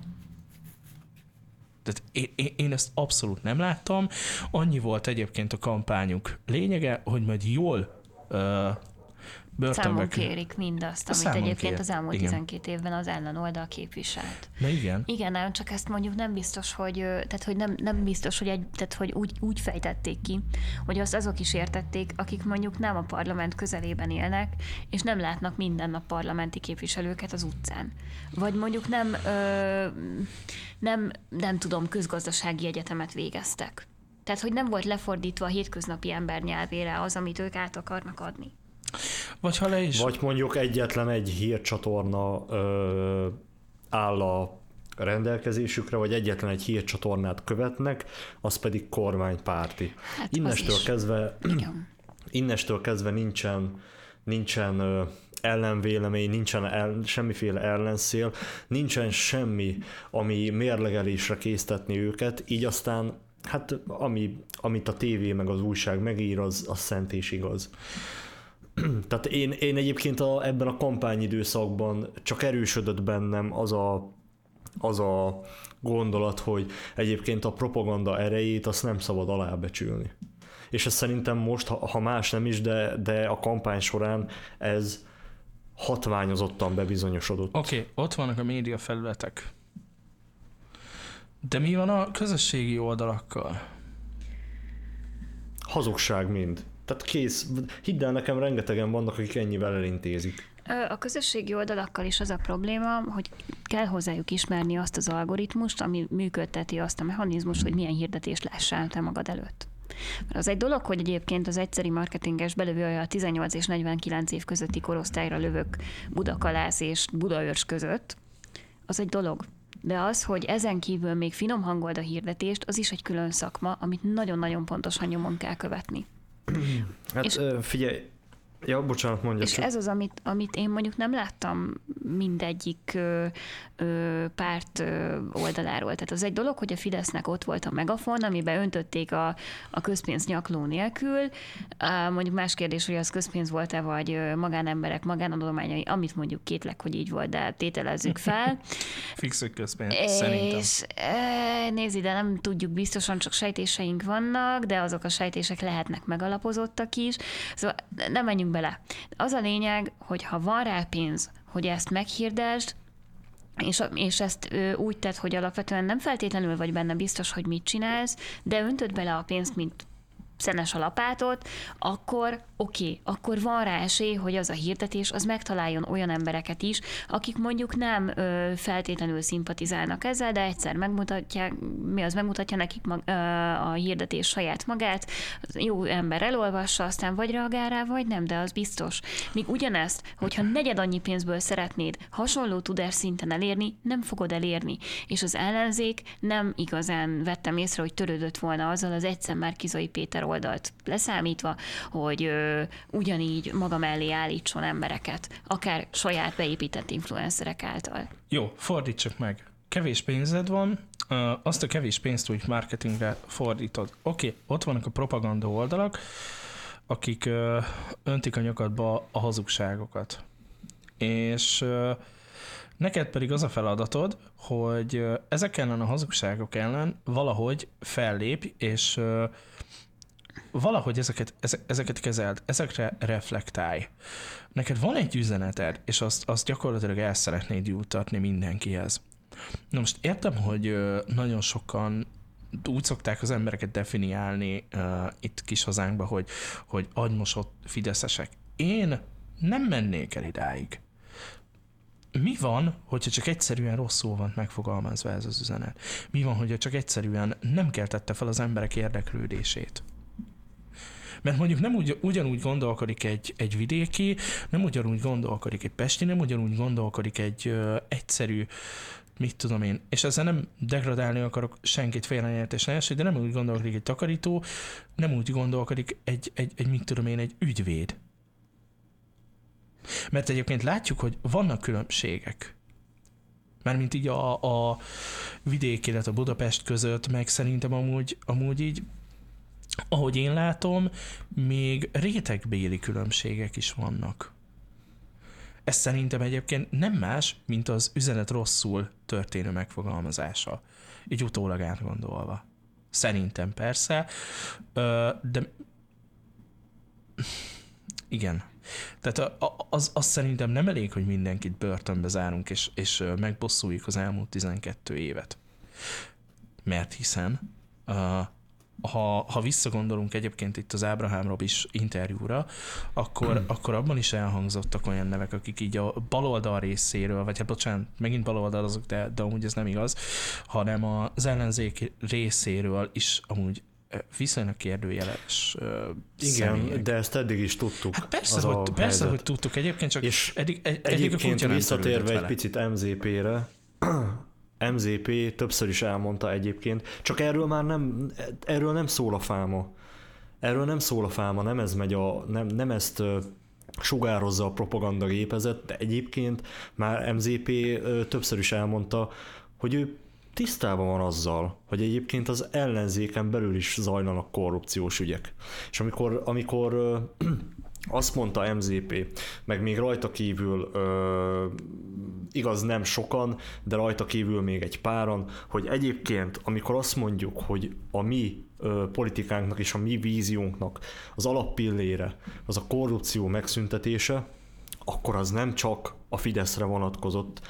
Tehát én ezt abszolút nem láttam. Annyi volt egyébként a kampányuk lényege, hogy majd jól számon kérik mindazt, amit egyébként az elmúlt 12 évben az ellenoldal képviselt. Na igen. Igen, csak ezt mondjuk nem biztos, hogy úgy fejtették ki, hogy azt azok is értették, akik mondjuk nem a parlament közelében élnek, és nem látnak minden nap parlamenti képviselőket az utcán. Vagy mondjuk nem tudom, közgazdasági egyetemet végeztek. Tehát, hogy nem volt lefordítva a hétköznapi ember nyelvére az, amit ők át akarnak adni. Vagy mondjuk egyetlen egy hírcsatorna áll a rendelkezésükre, vagy egyetlen egy hírcsatornát követnek, az pedig kormánypárti. Hát innestől kezdve nincsen ellenvélemény, nincsen semmiféle ellenszél, nincsen semmi, ami mérlegelésre késztetni őket, így aztán hát amit a tévé meg az újság megír, az szent és igaz. Tehát én egyébként ebben a kampányidőszakban csak erősödött bennem az a gondolat, hogy egyébként a propaganda erejét azt nem szabad alábecsülni. És ez szerintem most, ha más nem is, de a kampány során ez hatványozottan bebizonyosodott. Oké, ott vannak a média felületek. De mi van a közösségi oldalakkal? Hazugság mind. Tehát kész. Hidd el nekem, rengetegen vannak, akik ennyivel elintézik. A közösségi oldalakkal is az a probléma, hogy kell hozzájuk ismerni azt az algoritmust, ami működteti azt a mechanizmust, hogy milyen hirdetést lássál te magad előtt. Mert az egy dolog, hogy egyébként az egyszeri marketinges belövője a 18 és 49 év közötti korosztályra lövök Budakalász és Budaörs között, az egy dolog. De az, hogy ezen kívül még finom hangold a hirdetést, az is egy külön szakma, amit nagyon-nagyon pontosan nyomon kell követni. Hát és, figyelj, ja, bocsánat, mondjad. És ez az, amit én mondjuk nem láttam mindegyik párt oldaláról. Tehát az egy dolog, hogy a Fidesznek ott volt a megafon, amiben öntötték a közpénz nyakló nélkül. Mondjuk más kérdés, hogy az közpénz volt-e, vagy magánemberek magánadományai, amit mondjuk kétlek, hogy így volt, de tételezzük fel. Fixük közpénz, szerintem. És nézd ide, nem tudjuk biztosan, csak sejtéseink vannak, de azok a sejtések lehetnek megalapozottak is. Szóval nem menjünk bele. Az a lényeg, hogy ha van rá pénz, hogy ezt meghirdesd, és ezt úgy tett, hogy alapvetően nem feltétlenül vagy benne biztos, hogy mit csinálsz, de öntöd bele a pénzt, mint szenes a lapátot, akkor akkor van rá esély, hogy az a hirdetés, az megtaláljon olyan embereket is, akik mondjuk nem feltétlenül szimpatizálnak ezzel, de egyszer megmutatja nekik a hirdetés saját magát, jó ember elolvassa, aztán vagy reagál rá, vagy nem, de az biztos. Míg ugyanezt, hogyha negyed annyi pénzből szeretnéd hasonló tudásszinten elérni, nem fogod elérni. És az ellenzék nem igazán vettem észre, hogy törődött volna azzal az egyszer Márki-Zay Péter oldalt leszámítva, hogy ugyanígy maga mellé állítson embereket, akár saját beépített influencerek által. Jó, fordítsuk meg. Kevés pénzed van, azt a kevés pénzt úgy marketingre fordítod. Oké, ott vannak a propaganda oldalak, akik öntik a nyakadba a hazugságokat. És neked pedig az a feladatod, hogy ezek ellen a hazugságok ellen valahogy fellépj, és valahogy ezeket kezeld, ezekre reflektálj. Neked van egy üzeneted, és azt gyakorlatilag el szeretnéd juttatni mindenkihez. Na most értem, hogy nagyon sokan úgy szokták az embereket definiálni itt Kis Hazánkban, hogy agymosott fideszesek. Én nem mennék el idáig. Mi van, hogyha csak egyszerűen rosszul van megfogalmazva ez az üzenet? Mi van, hogyha csak egyszerűen nem keltette fel az emberek érdeklődését? Mert mondjuk nem ugyanúgy gondolkodik egy vidéki, nem ugyanúgy gondolkodik egy pesti, nem ugyanúgy gondolkodik egy egyszerű, mit tudom én, és ezzel nem degradálni akarok senkit, félreértés ne essék, de nem úgy gondolkodik egy takarító, nem úgy gondolkodik egy mit tudom én, egy ügyvéd. Mert egyébként látjuk, hogy vannak különbségek. Mármint így a vidék, illetve a Budapest között, meg szerintem amúgy így, ahogy én látom, még rétegbéli különbségek is vannak. Ez szerintem egyébként nem más, mint az üzenet rosszul történő megfogalmazása. Így utólag átgondolva. Szerintem persze, de igen. Tehát az szerintem nem elég, hogy mindenkit börtönbe zárunk, és megbosszuljuk az elmúlt 12 évet. Mert hiszen ha visszagondolunk egyébként itt az Ábrahám Robis interjúra, akkor abban is elhangzottak olyan nevek, akik így a baloldal részéről, vagy hát bocsánat, megint baloldal azok, de amúgy ez nem igaz, hanem az ellenzék részéről is amúgy viszonylag kérdőjeles személyek. Igen, de ezt eddig is tudtuk. Hát persze, hogy tudtuk egyébként, csak és egyébként a visszatérve egy picit MZP-re, MZP többször is elmondta egyébként, csak erről nem szól a fáma. Nem ez megy nem ezt sugározza a propaganda gépezet, de egyébként már MZP többször is elmondta, hogy ő tisztában van azzal, hogy egyébként az ellenzéken belül is zajlanak korrupciós ügyek. És amikor azt mondta MZP, meg még rajta kívül, igaz nem sokan, de rajta kívül még egy páran, hogy egyébként amikor azt mondjuk, hogy a mi politikánknak és a mi víziónknak az alappillére az a korrupció megszüntetése, akkor az nem csak a Fideszre vonatkozott,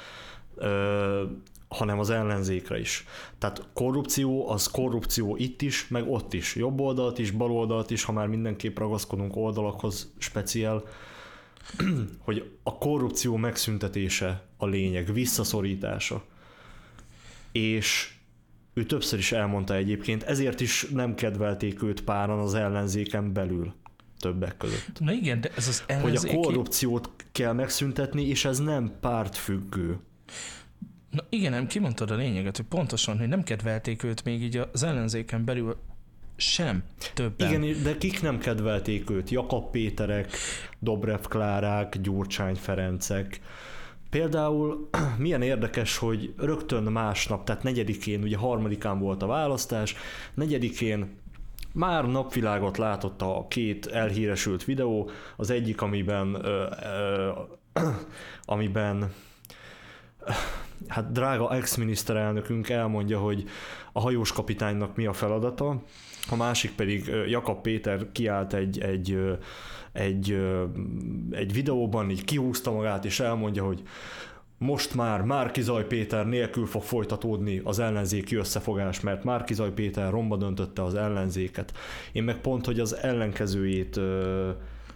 hanem az ellenzékre is. Tehát korrupció, az korrupció itt is, meg ott is. Jobb oldalt is, bal oldalt is, ha már mindenképp ragaszkodunk oldalakhoz speciál, hogy a korrupció megszüntetése a lényeg, visszaszorítása. És ő többször is elmondta egyébként, ezért is nem kedvelték őt páran az ellenzéken belül többek között. Na igen, de ez az ellenzéki... Hogy a korrupciót kell megszüntetni, és ez nem pártfüggő. Na igen, nem kimondtad a lényeget, hogy pontosan, hogy nem kedvelték őt még így az ellenzéken belül sem többen. Igen, de kik nem kedvelték őt? Jakab Péterek, Dobrev Klárák, Gyurcsány Ferencek. Például milyen érdekes, hogy rögtön másnap, tehát 4-én, ugye 3-án volt a választás, 4-én már napvilágot látott a két elhíresült videó, az egyik, amiben hát drága ex-miniszterelnökünk elmondja, hogy a hajós kapitánynak mi a feladata, a másik pedig Jakab Péter kiállt egy videóban, így kihúzta magát, és elmondja, hogy most már Márki-Zay Péter nélkül fog folytatódni az ellenzéki összefogás, mert Márki-Zay Péter romba döntötte az ellenzéket. Én meg pont, hogy az ellenkezőjét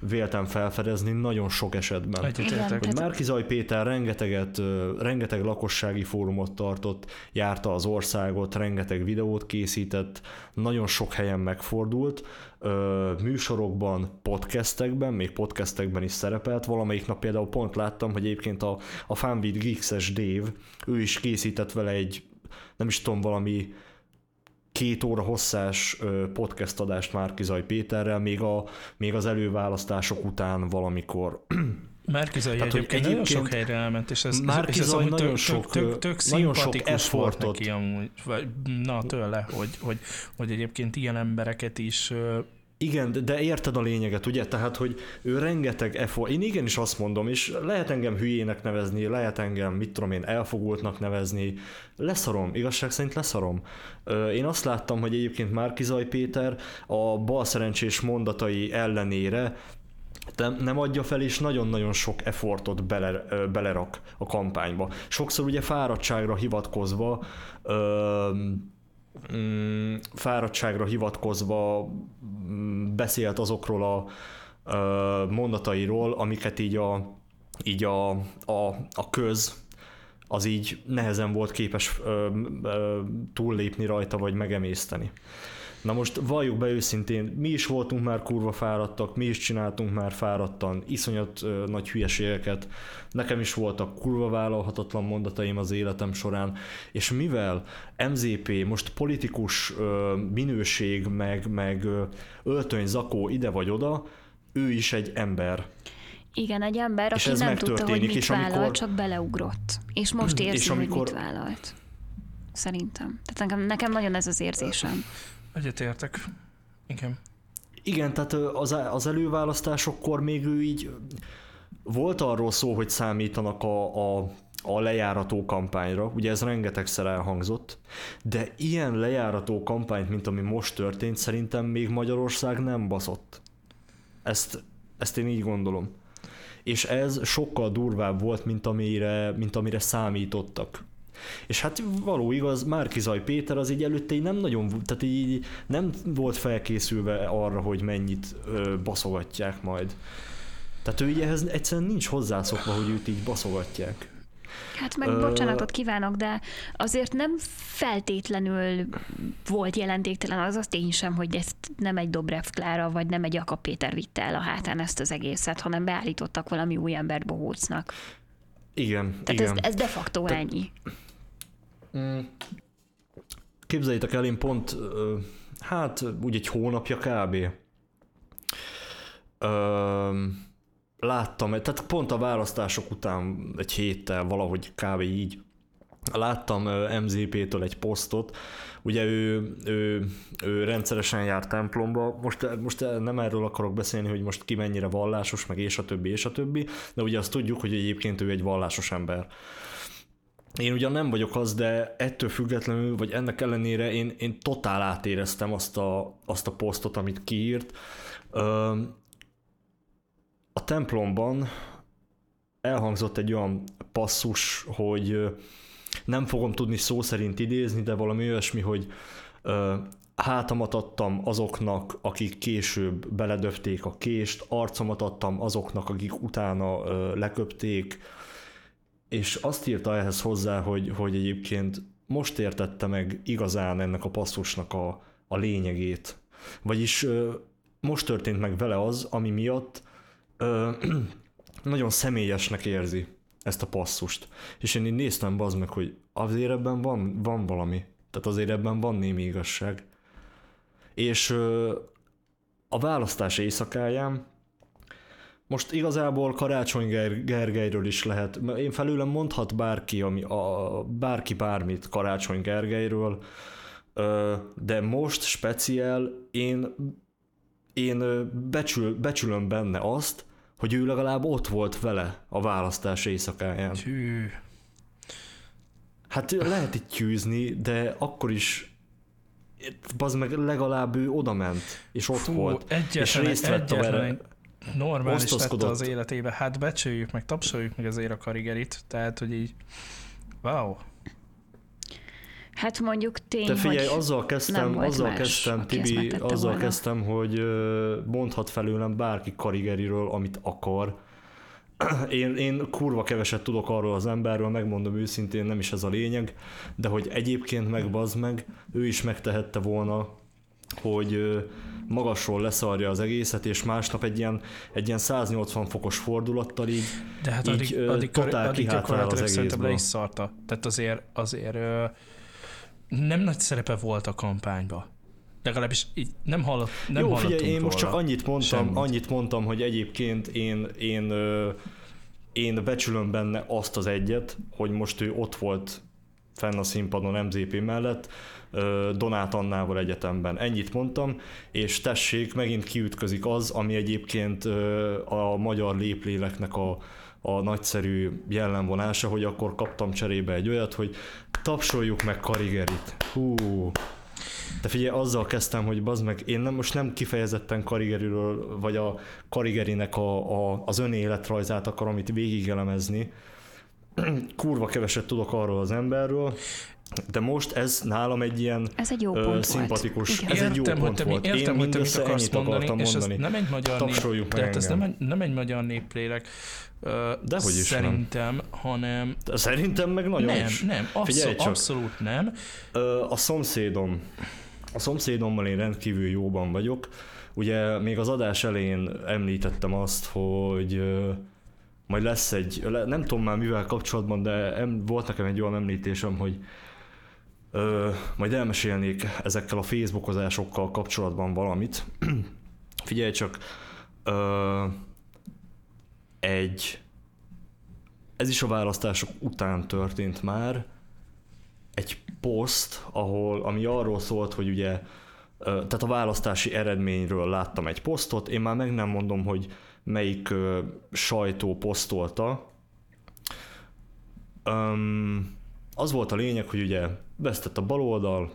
véltem felfedezni nagyon sok esetben. Hogy Márki-Zay Péter rengeteg lakossági fórumot tartott, járta az országot, rengeteg videót készített, nagyon sok helyen megfordult, műsorokban, podcastekben, még podcastekben is szerepelt. Valamelyik nap például pont láttam, hogy egyébként a Fun with Geeks-es Dave, ő is készített vele egy, nem is tudom, valami 2 óra hosszás podcast adást Márki-Zay Péterrel, még az előválasztások után valamikor. Márki-Zay egyébként nagyon sok helyre elment, és ez nagyon sok effortot neki amúgy, vagy, na tőle, hogy egyébként ilyen embereket is Igen, de érted a lényeget, ugye? Tehát, hogy ő rengeteg én igenis azt mondom, és lehet engem hülyének nevezni, lehet engem, mit tudom én, elfogultnak nevezni, leszarom, igazság szerint leszarom. Én azt láttam, hogy egyébként Márki-Zay Péter a balszerencsés mondatai ellenére nem adja fel, és nagyon-nagyon sok effortot belerak a kampányba. Sokszor ugye fáradtságra hivatkozva beszélt azokról a mondatairól, amiket így a köz az így nehezen volt képes túllépni rajta, vagy megemészteni. Na most valljuk be őszintén, mi is voltunk már kurva fáradtak, mi is csináltunk már fáradtan, iszonyat nagy hülyeségeket, nekem is voltak kurva vállalhatatlan mondataim az életem során, és mivel MZP most politikus minőség, meg öltönyzakó ide vagy oda, ő is egy ember. Igen, egy ember, aki nem tudta, hogy mit vállalt, amikor... csak beleugrott. És most érzi, amikor... hogy mit vállalt. Szerintem. Tehát nekem nagyon ez az érzésem. Egyetértek. Igen. Igen, tehát az előválasztásokkor még ő így volt arról szó, hogy számítanak a lejárató kampányra, ugye ez rengetegszer elhangzott, de ilyen lejárató kampányt, mint ami most történt, szerintem még Magyarország nem baszott. Ezt én így gondolom. És ez sokkal durvább volt, mint amire számítottak. És hát való igaz, Márki-Zay Péter az így előtte így nem nagyon, tehát így nem volt felkészülve arra, hogy mennyit baszogatják majd. Tehát ő így ehhez egyszerűen nincs hozzászokva, hogy őt így baszogatják. Hát meg bocsánatot kívánok, de azért nem feltétlenül volt jelentéktelen az tény sem, hogy ezt nem egy Dobrev Klára, vagy nem egy Jakab Péter vitte el a hátán ezt az egészet, hanem beállítottak valami új embert bohócnak. Igen, tehát igen. Ez de facto ennyi. Képzeljétek el, én pont, hát úgy egy hónapja kb. Láttam, tehát pont a választások után egy héttel valahogy kb. Így láttam MZP-től egy posztot, ugye ő rendszeresen jár templomba, most nem erről akarok beszélni, hogy most ki mennyire vallásos, meg és a többi, de ugye azt tudjuk, hogy egyébként ő egy vallásos ember. Én ugyan nem vagyok az, de ettől függetlenül, vagy ennek ellenére én totál átéreztem azt a posztot, amit kiírt. A templomban elhangzott egy olyan passzus, hogy nem fogom tudni szó szerint idézni, de valami olyasmi, hogy hátamat adtam azoknak, akik később beledöfték a kést, arcomat adtam azoknak, akik utána leköpték, és azt írta ehhez hozzá, hogy egyébként most értette meg igazán ennek a passzusnak a lényegét. Vagyis most történt meg vele az, ami miatt nagyon személyesnek érzi ezt a passzust. És én így néztem bazd meg, hogy azért ebben van valami. Tehát azért ebben van némi igazság. És a választás éjszakáján most igazából Karácsony Gergelyről is lehet, én felőlem mondhat bárki, bárki bármit Karácsony Gergelyről, de most speciál én becsülöm benne azt, hogy ő legalább ott volt vele a választás éjszakáján. Hű. Hát lehet itt tűzni, de akkor is bazd meg, legalább ő odament, és ott volt, és részt vett a normális lett az életébe. Hát becsüljük meg, tapsoljuk meg azért a Karigerit, tehát hogy így, wow. Hát mondjuk tény, te figyelj, hogy azzal kezdtem, Tibi, hogy mondhat felőlem bárki Karigeriről, amit akar. Én kurva keveset tudok arról az emberről, megmondom őszintén, nem is ez a lényeg, de hogy egyébként meg bazd meg, ő is megtehette volna, hogy magasról leszarja az egészet, és másnap egy ilyen 180 fokos fordulattal így, de hát addig totál kihátrál az egészből. Le is szarta. Tehát azért nem nagy szerepe volt a kampányba. Legalábbis így nem hallottunk volna. Jó, figyelj, én most csak annyit mondtam, hogy egyébként én becsülöm benne azt az egyet, hogy most ő ott volt fenn a színpadon MZP mellett, Donát Annával egyetemben. Ennyit mondtam, és tessék, megint kiütközik az, ami egyébként a magyar lépléleknek a nagyszerű jellemvonása, hogy akkor kaptam cserébe egy olyat, hogy tapsoljuk meg Karigerit. Hú. De figyelj, azzal kezdtem, hogy bazd meg, én most nem kifejezetten Karigeriről, vagy a Karigerinek az önéletrajzát akarom itt végigelemezni. Kurva keveset tudok arról az emberről, de most ez nálam egy ilyen szimpatikus, ez egy jó pont volt. Értem, hogy te mit akarsz mondani, és ez nem egy magyar nép, tehát ez nem egy magyar néplélek, szerintem, hanem... Szerintem meg nagyon is. Nem, abszolút nem. A szomszédommal én rendkívül jóban vagyok. Ugye még az adás elején említettem azt, hogy... Majd lesz egy, nem tudom már mivel kapcsolatban, de volt nekem egy olyan említésem, hogy majd elmesélnék ezekkel a facebookozásokkal kapcsolatban valamit. Figyelj csak, ez is a választások után történt már, egy poszt, ami arról szólt, hogy ugye, tehát a választási eredményről láttam egy posztot, én már meg nem mondom, hogy melyik sajtó posztolta. Az volt a lényeg, hogy ugye vesztett a baloldal,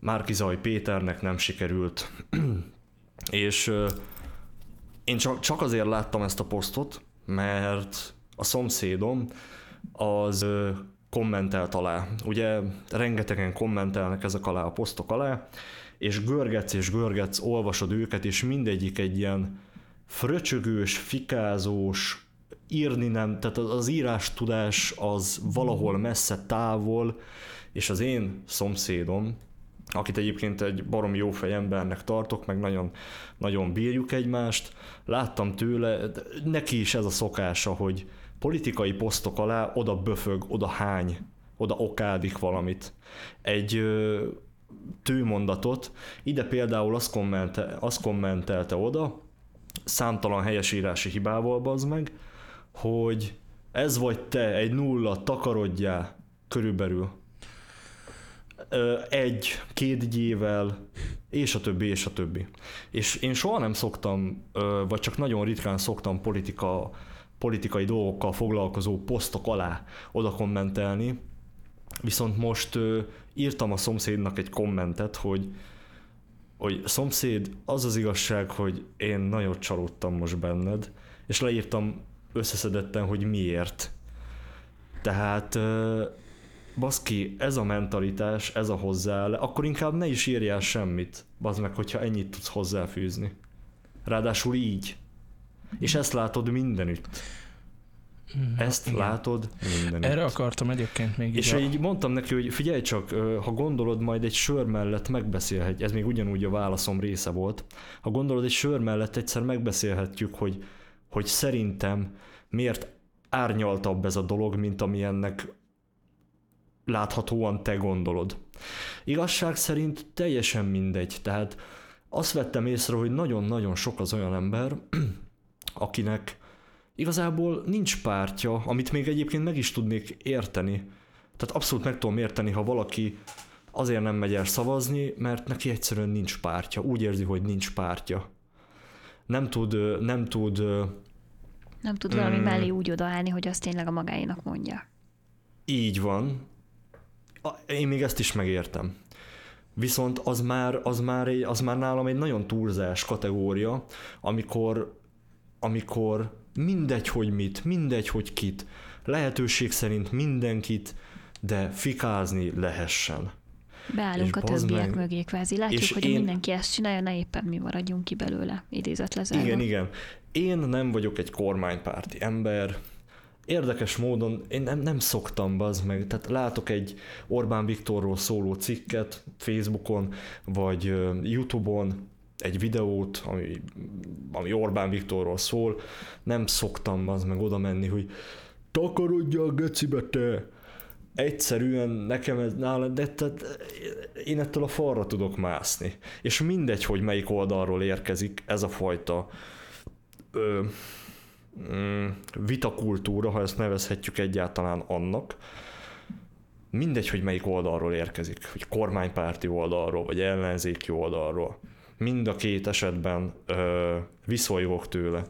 Márki-Zay Péternek nem sikerült. És én csak azért láttam ezt a posztot, mert a szomszédom az kommentelt alá. Ugye rengetegen kommentelnek ezek alá a posztok alá, és görgetsz, olvasod őket, és mindegyik egy ilyen fröcsögős, fikázós, tehát az írástudás az valahol messze távol, és az én szomszédom, akit egyébként egy barom jófej embernek tartok, meg nagyon, nagyon bírjuk egymást, láttam tőle, neki is ez a szokása, hogy politikai posztok alá oda böfög, oda hány, oda okádik valamit. Egy tőmondatot, ide például azt kommentelte oda, számtalan helyesírási hibával, bazd meg, hogy ez vagy te, egy nulla, takarodjál, körülbelül. Egy, két gyével, és a többi, és a többi. És én soha nem szoktam, vagy csak nagyon ritkán szoktam politikai dolgokkal foglalkozó posztok alá oda kommentelni, viszont most írtam a szomszédnak egy kommentet, hogy szomszéd, az az igazság, hogy én nagyon csalódtam most benned, és leírtam összeszedetten, hogy miért. Tehát baszki, ez a mentalitás, ez a hozzáállás, akkor inkább ne is írjál semmit, bazd meg, hogyha ennyit tudsz hozzáfűzni. Ráadásul így. És ezt látod mindenütt. Igen. Látod mindenütt. Erre akartam egyébként még és így mondtam neki, hogy figyelj csak, ha gondolod, majd egy sör mellett megbeszélhetjük, ez még ugyanúgy a válaszom része volt, ha gondolod, egy sör mellett egyszer megbeszélhetjük, hogy szerintem miért árnyaltabb ez a dolog, mint ami ennek láthatóan te gondolod. Igazság szerint teljesen mindegy, tehát azt vettem észre, hogy nagyon-nagyon sok az olyan ember, akinek igazából nincs pártja, amit még egyébként meg is tudnék érteni. Tehát abszolút meg tudom érteni, ha valaki azért nem megy el szavazni, mert neki egyszerűen nincs pártja. Úgy érzi, hogy nincs pártja. Nem tud valami mellé úgy odaállni, hogy azt tényleg a magáénak mondja. Így van. Én még ezt is megértem. Viszont az már nálam egy nagyon túlzás kategória, amikor mindegy, hogy mit, mindegy, hogy kit, lehetőség szerint mindenkit, de fikázni lehessen. Beállunk és a többiek mögé kvázi. Látjuk, hogy mindenki ezt csinálja, ne éppen mi maradjunk ki belőle, idézet lezárva. Igen. Én nem vagyok egy kormánypárti ember. Érdekes módon én nem szoktam, bazd meg. Tehát látok egy Orbán Viktorról szóló cikket Facebookon, vagy YouTube-on, egy videót, ami Orbán Viktorról szól, nem szoktam az meg oda menni, hogy takarodja a gecibe te! Egyszerűen nekem ez nálam, de tehát én ettől a falra tudok mászni. És mindegy, hogy melyik oldalról érkezik ez a fajta vitakultúra, ha ezt nevezhetjük egyáltalán annak, mindegy, hogy melyik oldalról érkezik, hogy kormánypárti oldalról, vagy ellenzéki oldalról. Mind a két esetben viszolygok tőle.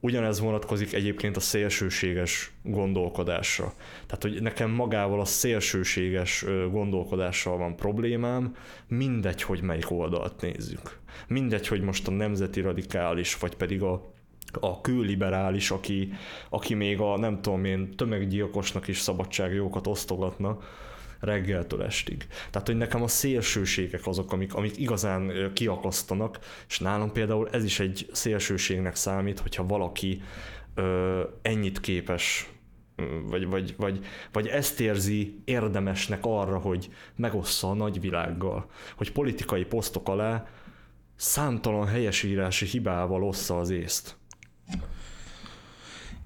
Ugyanez vonatkozik egyébként a szélsőséges gondolkodásra. Tehát, hogy nekem magával a szélsőséges gondolkodással van problémám, mindegy, hogy melyik oldalt nézzük. Mindegy, hogy most a nemzeti radikális, vagy pedig a külliberális, aki még a nem tudom én tömeggyilkosnak is szabadságjogokat osztogatna reggeltől estig. Tehát, hogy nekem a szélsőségek azok, amik igazán kiakasztanak, és nálam például ez is egy szélsőségnek számít, hogyha valaki ennyit képes, vagy ezt érzi érdemesnek arra, hogy megossza a nagyvilággal, hogy politikai posztok alá számtalan helyesírási hibával ossza az észt.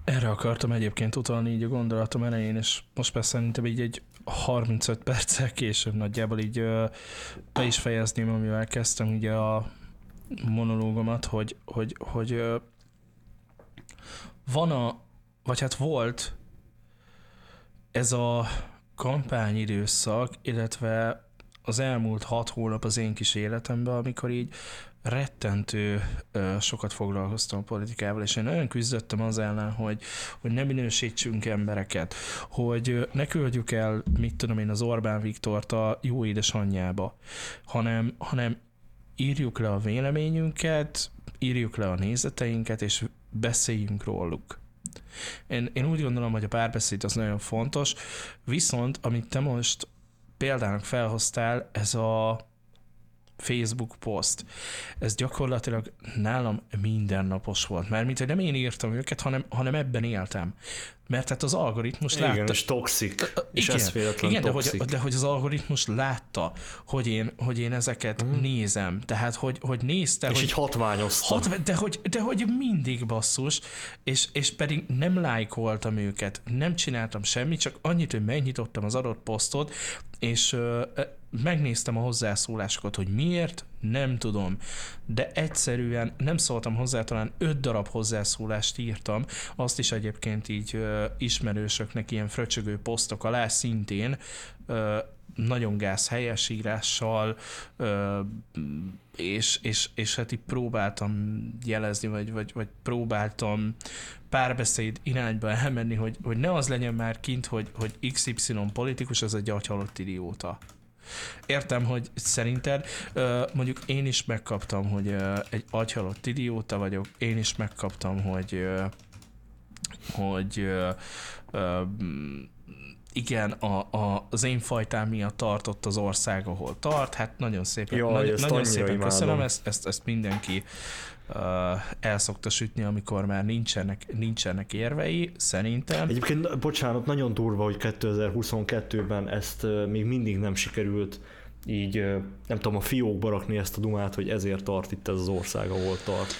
Erre akartam egyébként utalni így a gondolatom elején, és most persze szerintem így egy 35 perccel később nagyjából így be is fejezném, amivel kezdtem ugye a monológomat, hogy van vagy hát volt ez a kampányidőszak, illetve az elmúlt 6 hónap az én kis életemben, amikor így rettentő sokat foglalkoztam a politikával, és én nagyon küzdöttem az ellen, hogy ne minősítsünk embereket, hogy ne küldjük el, mit tudom én, az Orbán Viktort a jó édesanyjába, hanem írjuk le a véleményünket, írjuk le a nézeteinket, és beszéljünk róluk. Én úgy gondolom, hogy a párbeszéd az nagyon fontos, viszont amit te most példának felhoztál, ez a Facebook poszt. Ez gyakorlatilag nálam mindennapos volt. Mármint, hogy nem én írtam őket, hanem ebben éltem. Mert tehát az algoritmus látta. Igen, és toxik. És ez féletlen toxik. De hogy az algoritmus látta, hogy én ezeket nézem. Tehát, hogy nézte. És így hatványoztam. De hogy mindig basszus, és pedig nem lájkoltam őket. Nem csináltam semmit, csak annyit, hogy megnyitottam az adott posztot, és megnéztem a hozzászólásokat, hogy miért, nem tudom. De egyszerűen nem szóltam hozzá, talán 5 darab hozzászólást írtam, azt is egyébként így ismerősöknek ilyen fröcsögő posztok alá, szintén nagyon gáz helyesírással, és hát így próbáltam jelezni, vagy próbáltam párbeszéd irányba elmenni, hogy ne az legyen már kint, hogy XY politikus, az egy agyhalott idióta. Értem, hogy szerinted mondjuk én is megkaptam, hogy egy agyhalott idióta vagyok, én is megkaptam, hogy igen, az én fajtám miatt tartott az ország, ahol tart, hát nagyon szépen, jaj, nagyon szépen köszönöm, ezt mindenki el szokta sütni, amikor már nincsenek érvei, szerintem. Egyébként, bocsánat, nagyon durva, hogy 2022-ben ezt még mindig nem sikerült így, nem tudom, a fiókba rakni ezt a dumát, hogy ezért tart itt ez az ország, ahol tart.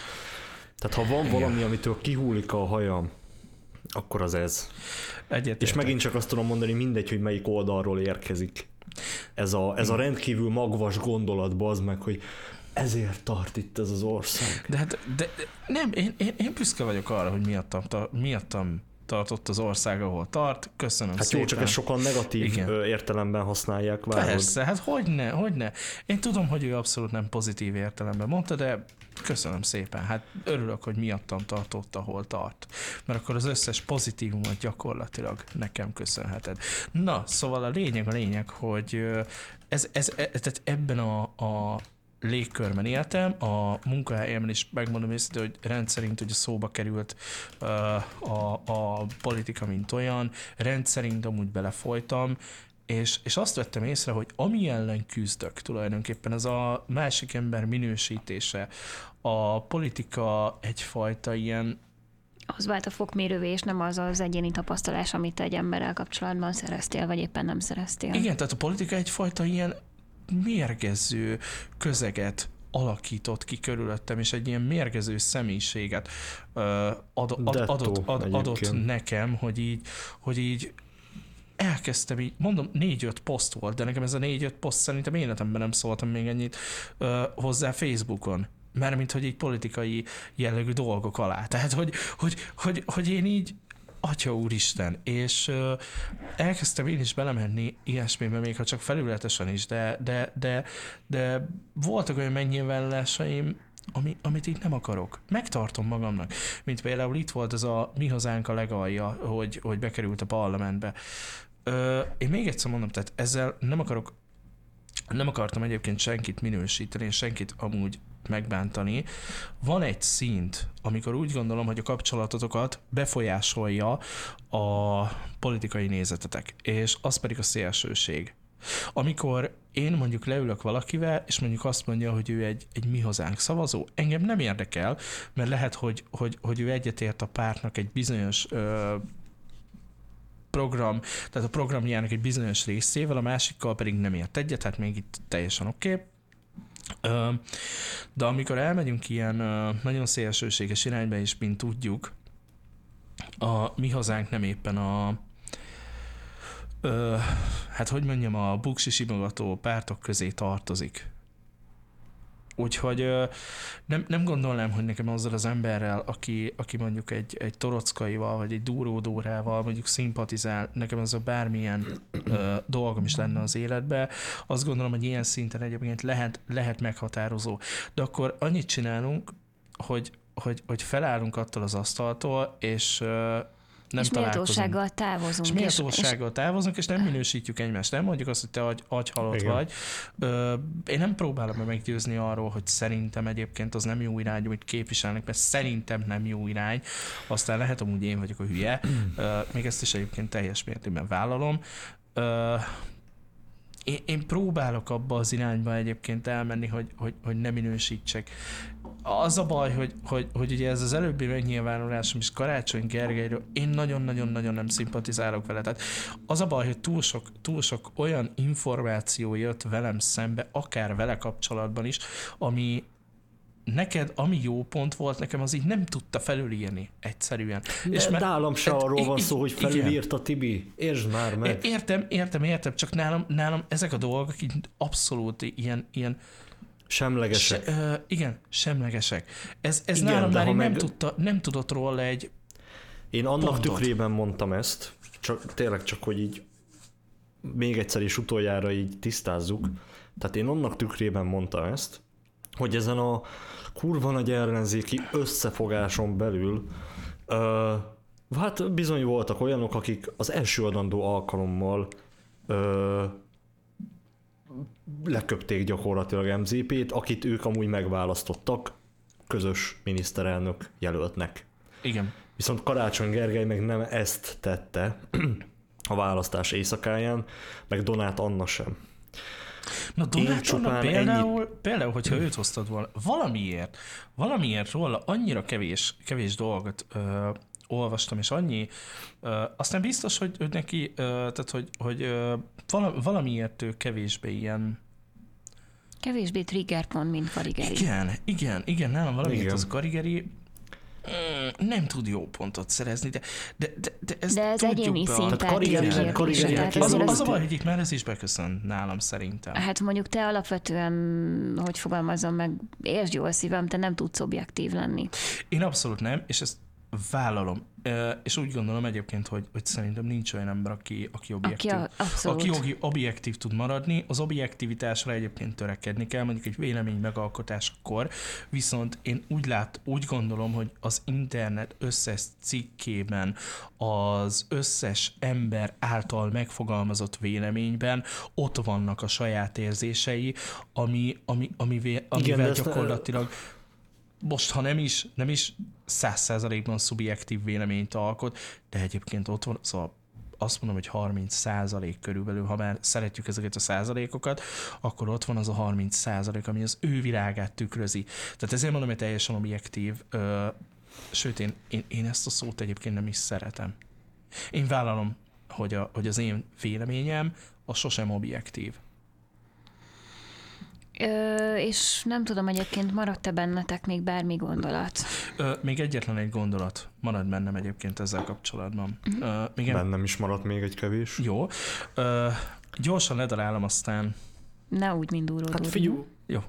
Tehát ha van valami, amitől kihúlik a hajam, akkor az ez. Egyetértek. És megint csak azt tudom mondani, mindegy, hogy melyik oldalról érkezik. Ez a rendkívül magvas gondolat, bazd meg, hogy ezért tart itt ez az ország. De hát nem, én büszke vagyok arra, hogy miattam tartott az ország, ahol tart. Köszönöm hát szépen. Hát jó, csak ezt sokan negatív értelemben használják. Persze, hát hogyne. Én tudom, hogy ő abszolút nem pozitív értelemben mondta, de köszönöm szépen. Hát örülök, hogy miattam tartott, ahol tart. Mert akkor az összes pozitívumot gyakorlatilag nekem köszönheted. Na, szóval a lényeg, hogy tehát ebben a légkörben éltem, a munkahelyemen is megmondom észre, hogy rendszerint ugye szóba került a politika, mint olyan, rendszerint amúgy belefolytam, és azt vettem észre, hogy ami ellen küzdök tulajdonképpen, az a másik ember minősítése, a politika egyfajta ilyen... Az vált a fokmérővé, és nem az az egyéni tapasztalás, amit te egy emberrel kapcsolatban szereztél, vagy éppen nem szereztél. Igen, tehát a politika egyfajta ilyen mérgező közeget alakított ki körülöttem, és egy ilyen mérgező személyiséget adott nekem, hogy így elkezdtem így, mondom, 4-5 poszt volt, de nekem ez a 4-5 poszt szerintem életemben nem szóltam még ennyit hozzá Facebookon. Mármint, hogy így politikai jellegű dolgok alá. Tehát, hogy én így atya úristen, és elkezdtem én is belemenni ilyesmibe, még ha csak felületesen is, de voltak olyan megnyilvánulásaim, amit így nem akarok. Megtartom magamnak. Mint például itt volt ez a Mi Hazánk a legalja, hogy bekerült a parlamentbe. Én még egyszer mondom, tehát ezzel nem akartam egyébként senkit minősíteni, és senkit amúgy megbántani. Van egy szint, amikor úgy gondolom, hogy a kapcsolatotokat befolyásolja a politikai nézetetek, és az pedig a szélsőség. Amikor én mondjuk leülök valakivel, és mondjuk azt mondja, hogy ő egy Mi Hazánk szavazó, engem nem érdekel, mert lehet, hogy ő egyetért a pártnak egy bizonyos program, tehát a programjának egy bizonyos részével, a másikkal pedig nem ért egyet, tehát még itt teljesen oké. De amikor elmegyünk ilyen nagyon szélsőséges irányba is, mint tudjuk, a Mi Hazánk nem éppen a a buksi simogató pártok közé tartozik. Úgyhogy nem gondolnám, hogy nekem azzal az emberrel, aki mondjuk egy Torockaival, vagy egy Dúró Dórával mondjuk szimpatizál, nekem az a bármilyen dolgom is lenne az életben. Azt gondolom, hogy ilyen szinten egyébként lehet meghatározó. De akkor annyit csinálunk, hogy felállunk attól az asztaltól, és nem találkozunk. És méltósággal távozunk, és nem minősítjük egymást. Nem mondjuk azt, hogy te agyhalott vagy. Én nem próbálom meggyőzni arról, hogy szerintem egyébként az nem jó irány, amit képviselnek, mert szerintem nem jó irány. Aztán lehet, amúgy én vagyok a hülye. Még ezt is egyébként teljes mértékben vállalom. Én próbálok abba az irányba egyébként elmenni, hogy ne minősítsek. Az a baj, hogy ugye ez az előbbi megnyilvánulásom is Karácsony Gergelyről, én nagyon-nagyon-nagyon nem szimpatizálok vele. Tehát az a baj, hogy túl sok olyan információ jött velem szembe, akár vele kapcsolatban is, ami neked, ami jó pont volt, nekem az így nem tudta felülírni egyszerűen. De nálam se arról van szó, hogy felülírta, Tibi. Értsd már meg. Értem, csak nálam ezek a dolgok így abszolút ilyen semlegesek. Igen, semlegesek. Ez igen, nálam már nem tudott róla egy én annak pontot. Tükrében mondtam ezt, tényleg csak, hogy így még egyszer és utoljára így tisztázzuk. Tehát én annak tükrében mondtam ezt, hogy ezen a kurva nagy ellenzéki összefogáson belül hát bizony voltak olyanok, akik az első adandó alkalommal leköpték gyakorlatilag MZP-t, akit ők amúgy megválasztottak közös miniszterelnök jelöltnek. Igen. Viszont Karácsony Gergely meg nem ezt tette a választás éjszakáján, meg Donát Anna sem. Na Donát Anna például, hogyha őt hoztad volna, valamiért róla annyira kevés dolgot olvastam, és annyi, aztán biztos, hogy neki, tehát hogy valamiért ő kevésbé ilyen... Kevésbé triggerpont, mint Karigeri. Igen, nálam valamiért az Karigeri nem tud jó pontot szerezni, de ezt de ez egyéni szimpátia. Az a baj, hogy itt már ez is beköszön nálam szerintem. Hát mondjuk te alapvetően, hogy fogalmazom meg, értsd jól szívem, te nem tudsz objektív lenni. Én abszolút nem, és ezt vállalom. És úgy gondolom egyébként, hogy szerintem nincs olyan ember, aki objektív. Aki objektív tud maradni, az objektivitásra egyébként törekedni kell, mondjuk egy vélemény megalkotáskor, viszont én úgy gondolom, hogy az internet összes cikkében, az összes ember által megfogalmazott véleményben ott vannak a saját érzései, amivel gyakorlatilag... Most, ha nem is 100%-ban szubjektív véleményt alkot, de egyébként ott van, szóval azt mondom, hogy 30% körülbelül, ha már szeretjük ezeket a százalékokat, akkor ott van az a 30%, ami az ő világát tükrözi. Tehát ezért mondom, hogy teljesen objektív, sőt, én ezt a szót egyébként nem is szeretem. Én vállalom, hogy az én véleményem az sosem objektív. És nem tudom, egyébként maradt-e bennetek még bármi gondolat? Még egyetlen egy gondolat marad bennem egyébként ezzel kapcsolatban. Bennem is maradt még egy kevés. Jó. Gyorsan ledarálom aztán. Ne úgy, mint Dúró. Hát figyú. Jó.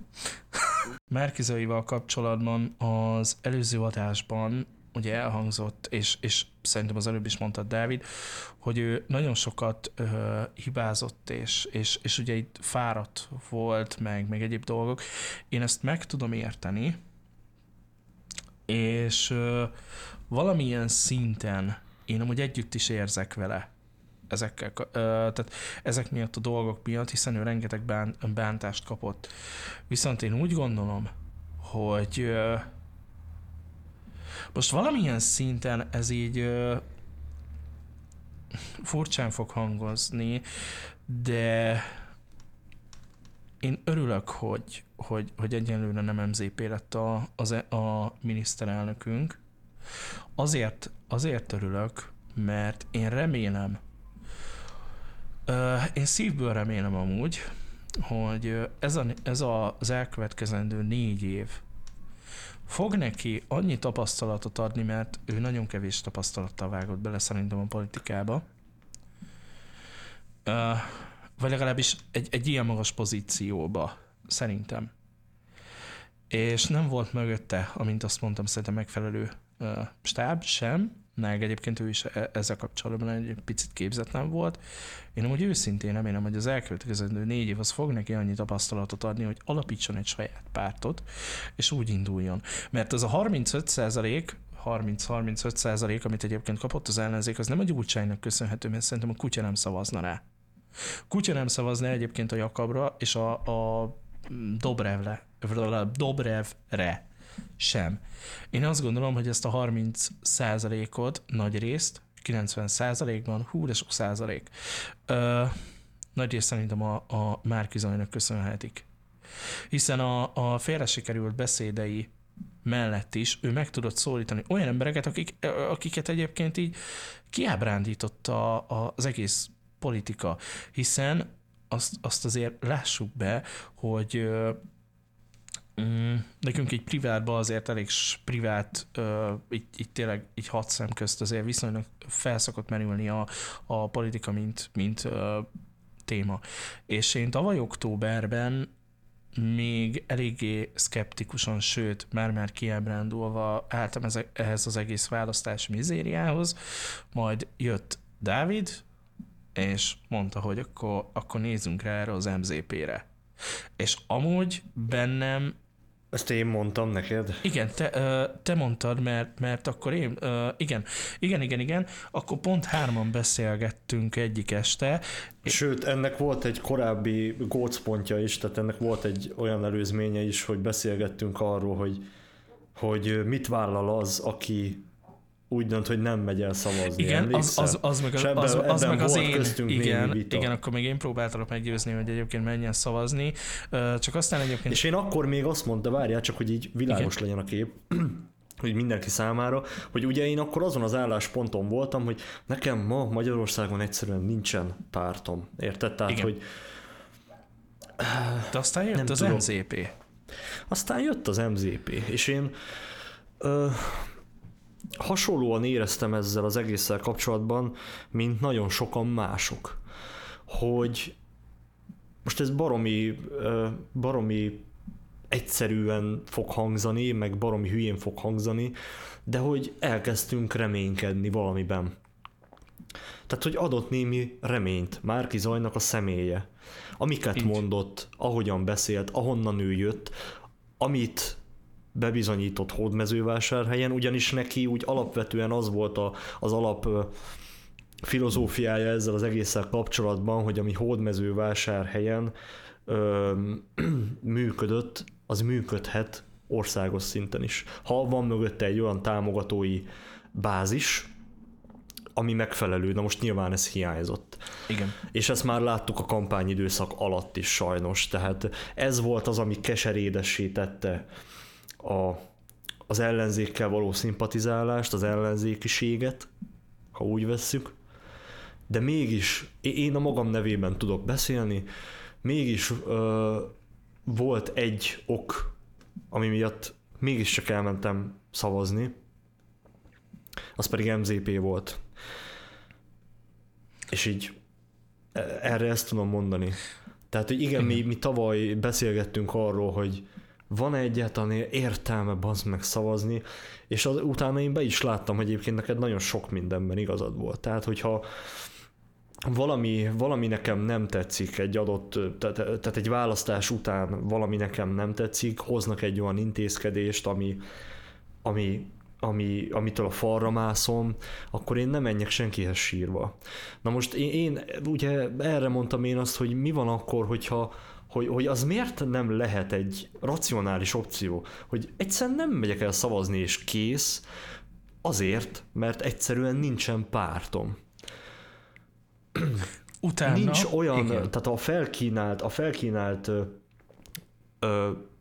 Márki-Zayival kapcsolatban az előző adásban ugye elhangzott, és szerintem az előbb is mondtad, Dávid, hogy ő nagyon sokat hibázott, és ugye itt fáradt volt, meg egyéb dolgok. Én ezt meg tudom érteni, és valamilyen szinten én amúgy együtt is érzek vele ezekkel, tehát ezek miatt a dolgok miatt, hiszen ő rengeteg bántást kapott. Viszont én úgy gondolom, hogy most valamilyen szinten ez így furcsán fog hangozni, de én örülök, hogy egyenlőre nem MZP lett a miniszterelnökünk. Azért örülök, mert én remélem, én szívből remélem amúgy, hogy ez az elkövetkezendő 4 év fog neki annyi tapasztalatot adni, mert ő nagyon kevés tapasztalattal vágott bele szerintem a politikába, vagy legalábbis egy ilyen magas pozícióba, szerintem. És nem volt mögötte, amint azt mondtam, szerintem megfelelő stáb sem, meg egyébként ő is ezzel kapcsolatban egy picit képzetlen volt. Én amúgy őszintén remélem, hogy az elkövetkezendő 4 év az fog neki annyi tapasztalatot adni, hogy alapítson egy saját pártot, és úgy induljon. Mert az a 30-35%, amit egyébként kapott az ellenzék, az nem a gyurcsánynak köszönhető, mert szerintem a kutya nem szavazna rá. Kutya nem szavazna egyébként a Jakabra és a Dobrevre sem. Én azt gondolom, hogy ezt a 30%-ot, nagy részt, 90%-ban, hú, de sok százalék, nagy részt szerintem a Márki-Zaynak köszönhetik. Hiszen a félre sikerült beszédei mellett is ő meg tudott szólítani olyan embereket, akiket egyébként így kiábrándított az egész politika, hiszen azt azért lássuk be, hogy nekünk így privátban azért elég privát, így tényleg így 6 szem közt azért viszonylag felszokott merülni a politika, mint téma. És én tavaly októberben még eléggé szkeptikusan, sőt, már kiábrándulva álltam ehhez az egész választás mizériához, majd jött Dávid, és mondta, hogy akkor nézzünk rá erre az MZP-re. És amúgy bennem... Ezt én mondtam neked? Igen, te mondtad, mert akkor én... Igen. Akkor pont 3-an beszélgettünk egyik este. Sőt, ennek volt egy korábbi gócpontja is, tehát ennek volt egy olyan előzménye is, hogy beszélgettünk arról, hogy mit vállal az, aki... úgy dönt, hogy nem megy el szavazni. Igen, az meg akkor még én próbáltalak meggyőzni, hogy egyébként menjen szavazni, csak aztán egyébként... És én akkor még azt mondtam, várjál, csak hogy így világos legyen a kép, hogy mindenki számára, hogy ugye én akkor azon az állásponton voltam, hogy nekem ma Magyarországon egyszerűen nincsen pártom. Érted? Tehát, igen. Hogy... De aztán jött az MZP. Aztán jött az MZP, és én... hasonlóan éreztem ezzel az egésszel kapcsolatban, mint nagyon sokan mások, hogy most ez baromi egyszerűen fog hangzani, meg baromi hülyén fog hangzani, de hogy elkezdtünk reménykedni valamiben. Tehát, hogy adott némi reményt Márki-Zaynak a személye, amiket így mondott, ahogyan beszélt, ahonnan ő jött, amit bebizonyított Hódmezővásárhelyen, ugyanis neki úgy alapvetően az volt az alap filozófiája ezzel az egésszel kapcsolatban, hogy ami Hódmezővásárhelyen működött, az működhet országos szinten is. Ha van mögötte egy olyan támogatói bázis, ami megfelelő, na most nyilván ez hiányzott. Igen. És ezt már láttuk a kampányidőszak alatt is sajnos, tehát ez volt az, ami keserédessé tette az ellenzékkel való szimpatizálást, az ellenzékiséget, ha úgy vesszük, de mégis, én a magam nevében tudok beszélni, mégis volt egy ok, ami miatt mégiscsak elmentem szavazni, az pedig MZP volt. És így erre ezt tudom mondani. Tehát, hogy igen, mi tavaly beszélgettünk arról, hogy van-e egyáltalán értelme bazd meg szavazni, és az, utána én be is láttam, hogy egyébként neked nagyon sok mindenben igazad volt. Tehát, hogyha valami nekem nem tetszik egy adott, tehát egy választás után valami nekem nem tetszik, hoznak egy olyan intézkedést, amitől a falra mászom, akkor én nem menjek senkihez sírva. Na most én ugye erre mondtam én azt, hogy mi van akkor, hogy az miért nem lehet egy racionális opció, hogy egyszerűen nem megyek el szavazni és kész, azért, mert egyszerűen nincsen pártom. Utána, nincs olyan, igen. Tehát a felkínált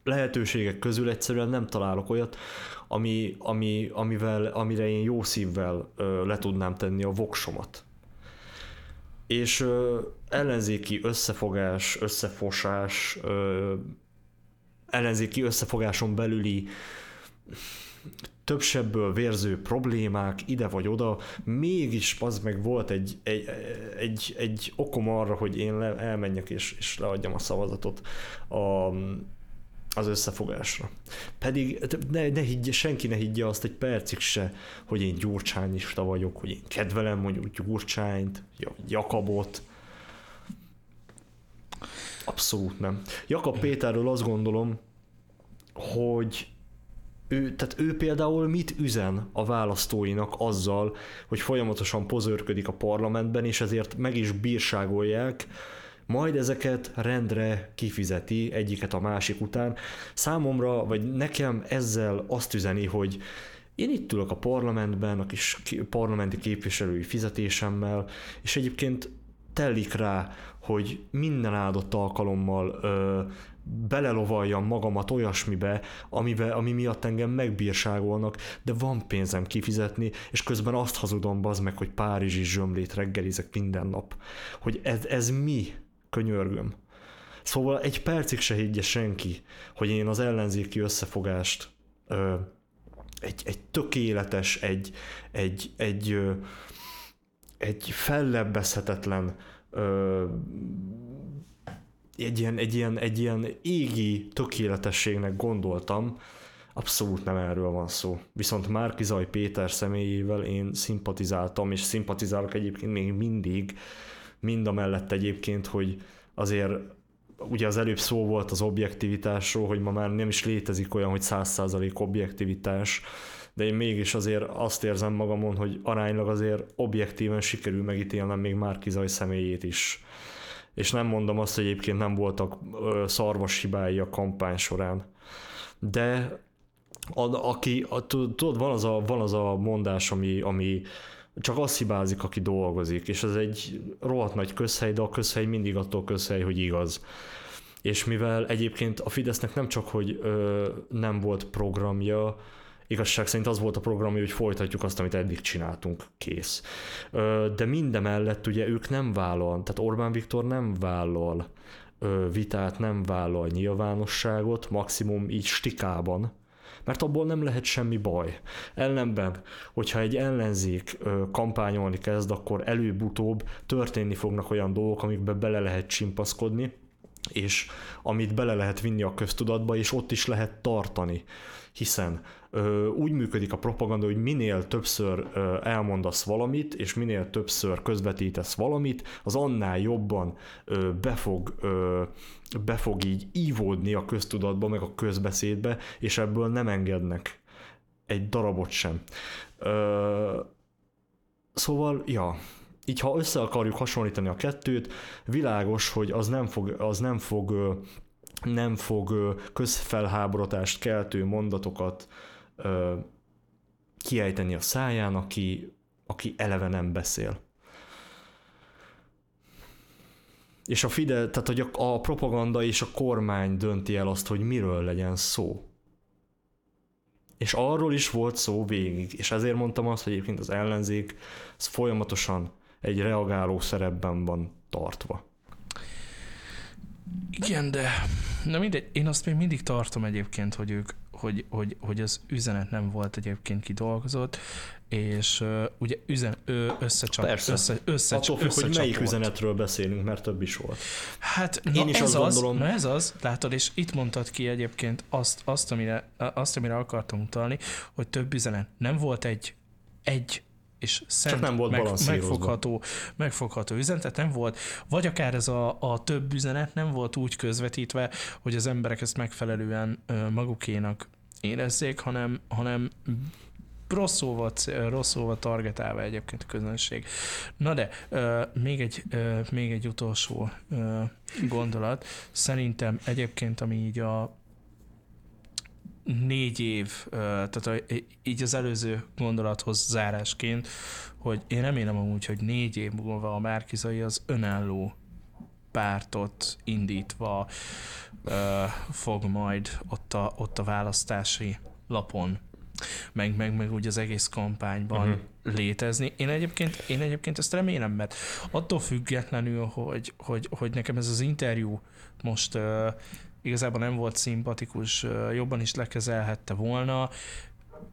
lehetőségek közül egyszerűen nem találok olyat, amire én jó szívvel le tudnám tenni a voksomat. És ellenzéki összefogás, összefosás, ellenzéki összefogáson belüli többsebből vérző problémák ide vagy oda, mégis az meg volt egy okom arra, hogy én elmenjek és leadjam a szavazatot az összefogásra. Pedig senki ne higgye azt egy percig se, hogy én gyurcsányista vagyok, hogy én kedvelem mondjuk Gyurcsányt, Jakabot. Abszolút nem. Jakab Péterről azt gondolom, hogy ő például mit üzen a választóinak azzal, hogy folyamatosan pozőrködik a parlamentben, és ezért meg is bírságolják, majd ezeket rendre kifizeti egyiket a másik után. Számomra, vagy nekem ezzel azt üzeni, hogy én itt ülök a parlamentben, a kis parlamenti képviselői fizetésemmel, és egyébként telik rá, hogy minden áldott alkalommal belelovaljam magamat olyasmibe, ami miatt engem megbírságolnak, de van pénzem kifizetni, és közben azt hazudom bazd meg, hogy párizsi zsömlét reggelizek minden nap. Hogy ez mi? Könyörgöm. Szóval egy percig se higgye senki, hogy én az ellenzéki összefogást egy tökéletes, egy fellebbezhetetlen, egy ilyen égi tökéletességnek gondoltam, abszolút nem erről van szó. Viszont Márki-Zay Péter személyével én szimpatizáltam, és szimpatizálok egyébként még mindig, mind a mellett egyébként, hogy azért ugye az előbb szó volt az objektivitásról, hogy ma már nem is létezik olyan, hogy 100% objektivitás, de én mégis azért azt érzem magamon, hogy aránylag azért objektíven sikerül megítélnem még Márki-Zay személyét is. És nem mondom azt, hogy egyébként nem voltak szarvas hibái a kampány során. De tudod, van az a mondás, ami csak az hibázik, aki dolgozik, és ez egy rohadt nagy közhely, de a közhely mindig attól közhely, hogy igaz. És mivel egyébként a Fidesznek nem csak, hogy nem volt programja, igazság szerint az volt a programja, hogy folytatjuk azt, amit eddig csináltunk, kész. De mindemellett ugye ők nem vállal, tehát Orbán Viktor nem vállal vitát, nem vállal nyilvánosságot, maximum így stikában, mert abból nem lehet semmi baj. Ellenben, hogyha egy ellenzék kampányolni kezd, akkor előbb-utóbb történni fognak olyan dolgok, amikbe bele lehet csimpaszkodni, és amit bele lehet vinni a köztudatba, és ott is lehet tartani. Hiszen úgy működik a propaganda, hogy minél többször elmondasz valamit, és minél többször közvetítesz valamit, az annál jobban be fog így ívódni a köztudatba, meg a közbeszédbe, és ebből nem engednek egy darabot sem. Szóval, ja... Így ha össze akarjuk hasonlítani a kettőt, világos, hogy az nem fog közfelháborodást keltő mondatokat kiejteni a száján, aki eleve nem beszél. És a Fidesz, tehát hogy a propaganda és a kormány dönti el azt, hogy miről legyen szó. És arról is volt szó végig, és ezért mondtam azt, hogy egyébként az ellenzék az folyamatosan egy reagáló szerepben van tartva. Igen, de na mindegy, én azt még mindig tartom egyébként, hogy ők, hogy az üzenet nem volt egyébként kidolgozott, és ugye összecsap. Attól függ, hogy melyik üzenetről beszélünk, mert több is volt. Hát én is azt gondolom. Na ez az, látod, és itt mondtad ki egyébként azt, amire akartam utalni, hogy több üzenet. Nem volt egy és szent, megfogható üzenet, nem volt, vagy akár ez a több üzenet nem volt úgy közvetítve, hogy az emberek ezt megfelelően magukénak érezzék, hanem rossz szóval targetálva egyébként a közönség. Na de, még egy utolsó gondolat. Szerintem egyébként, ami így a 4 év, tehát így az előző gondolathoz zárásként, hogy én remélem amúgy, hogy 4 év múlva a Márki-Zay az önálló pártot indítva fog majd ott a választási lapon, meg úgy az egész kampányban létezni. Én egyébként ezt remélem, mert attól függetlenül, hogy nekem ez az interjú most igazából nem volt szimpatikus, jobban is lekezelhette volna.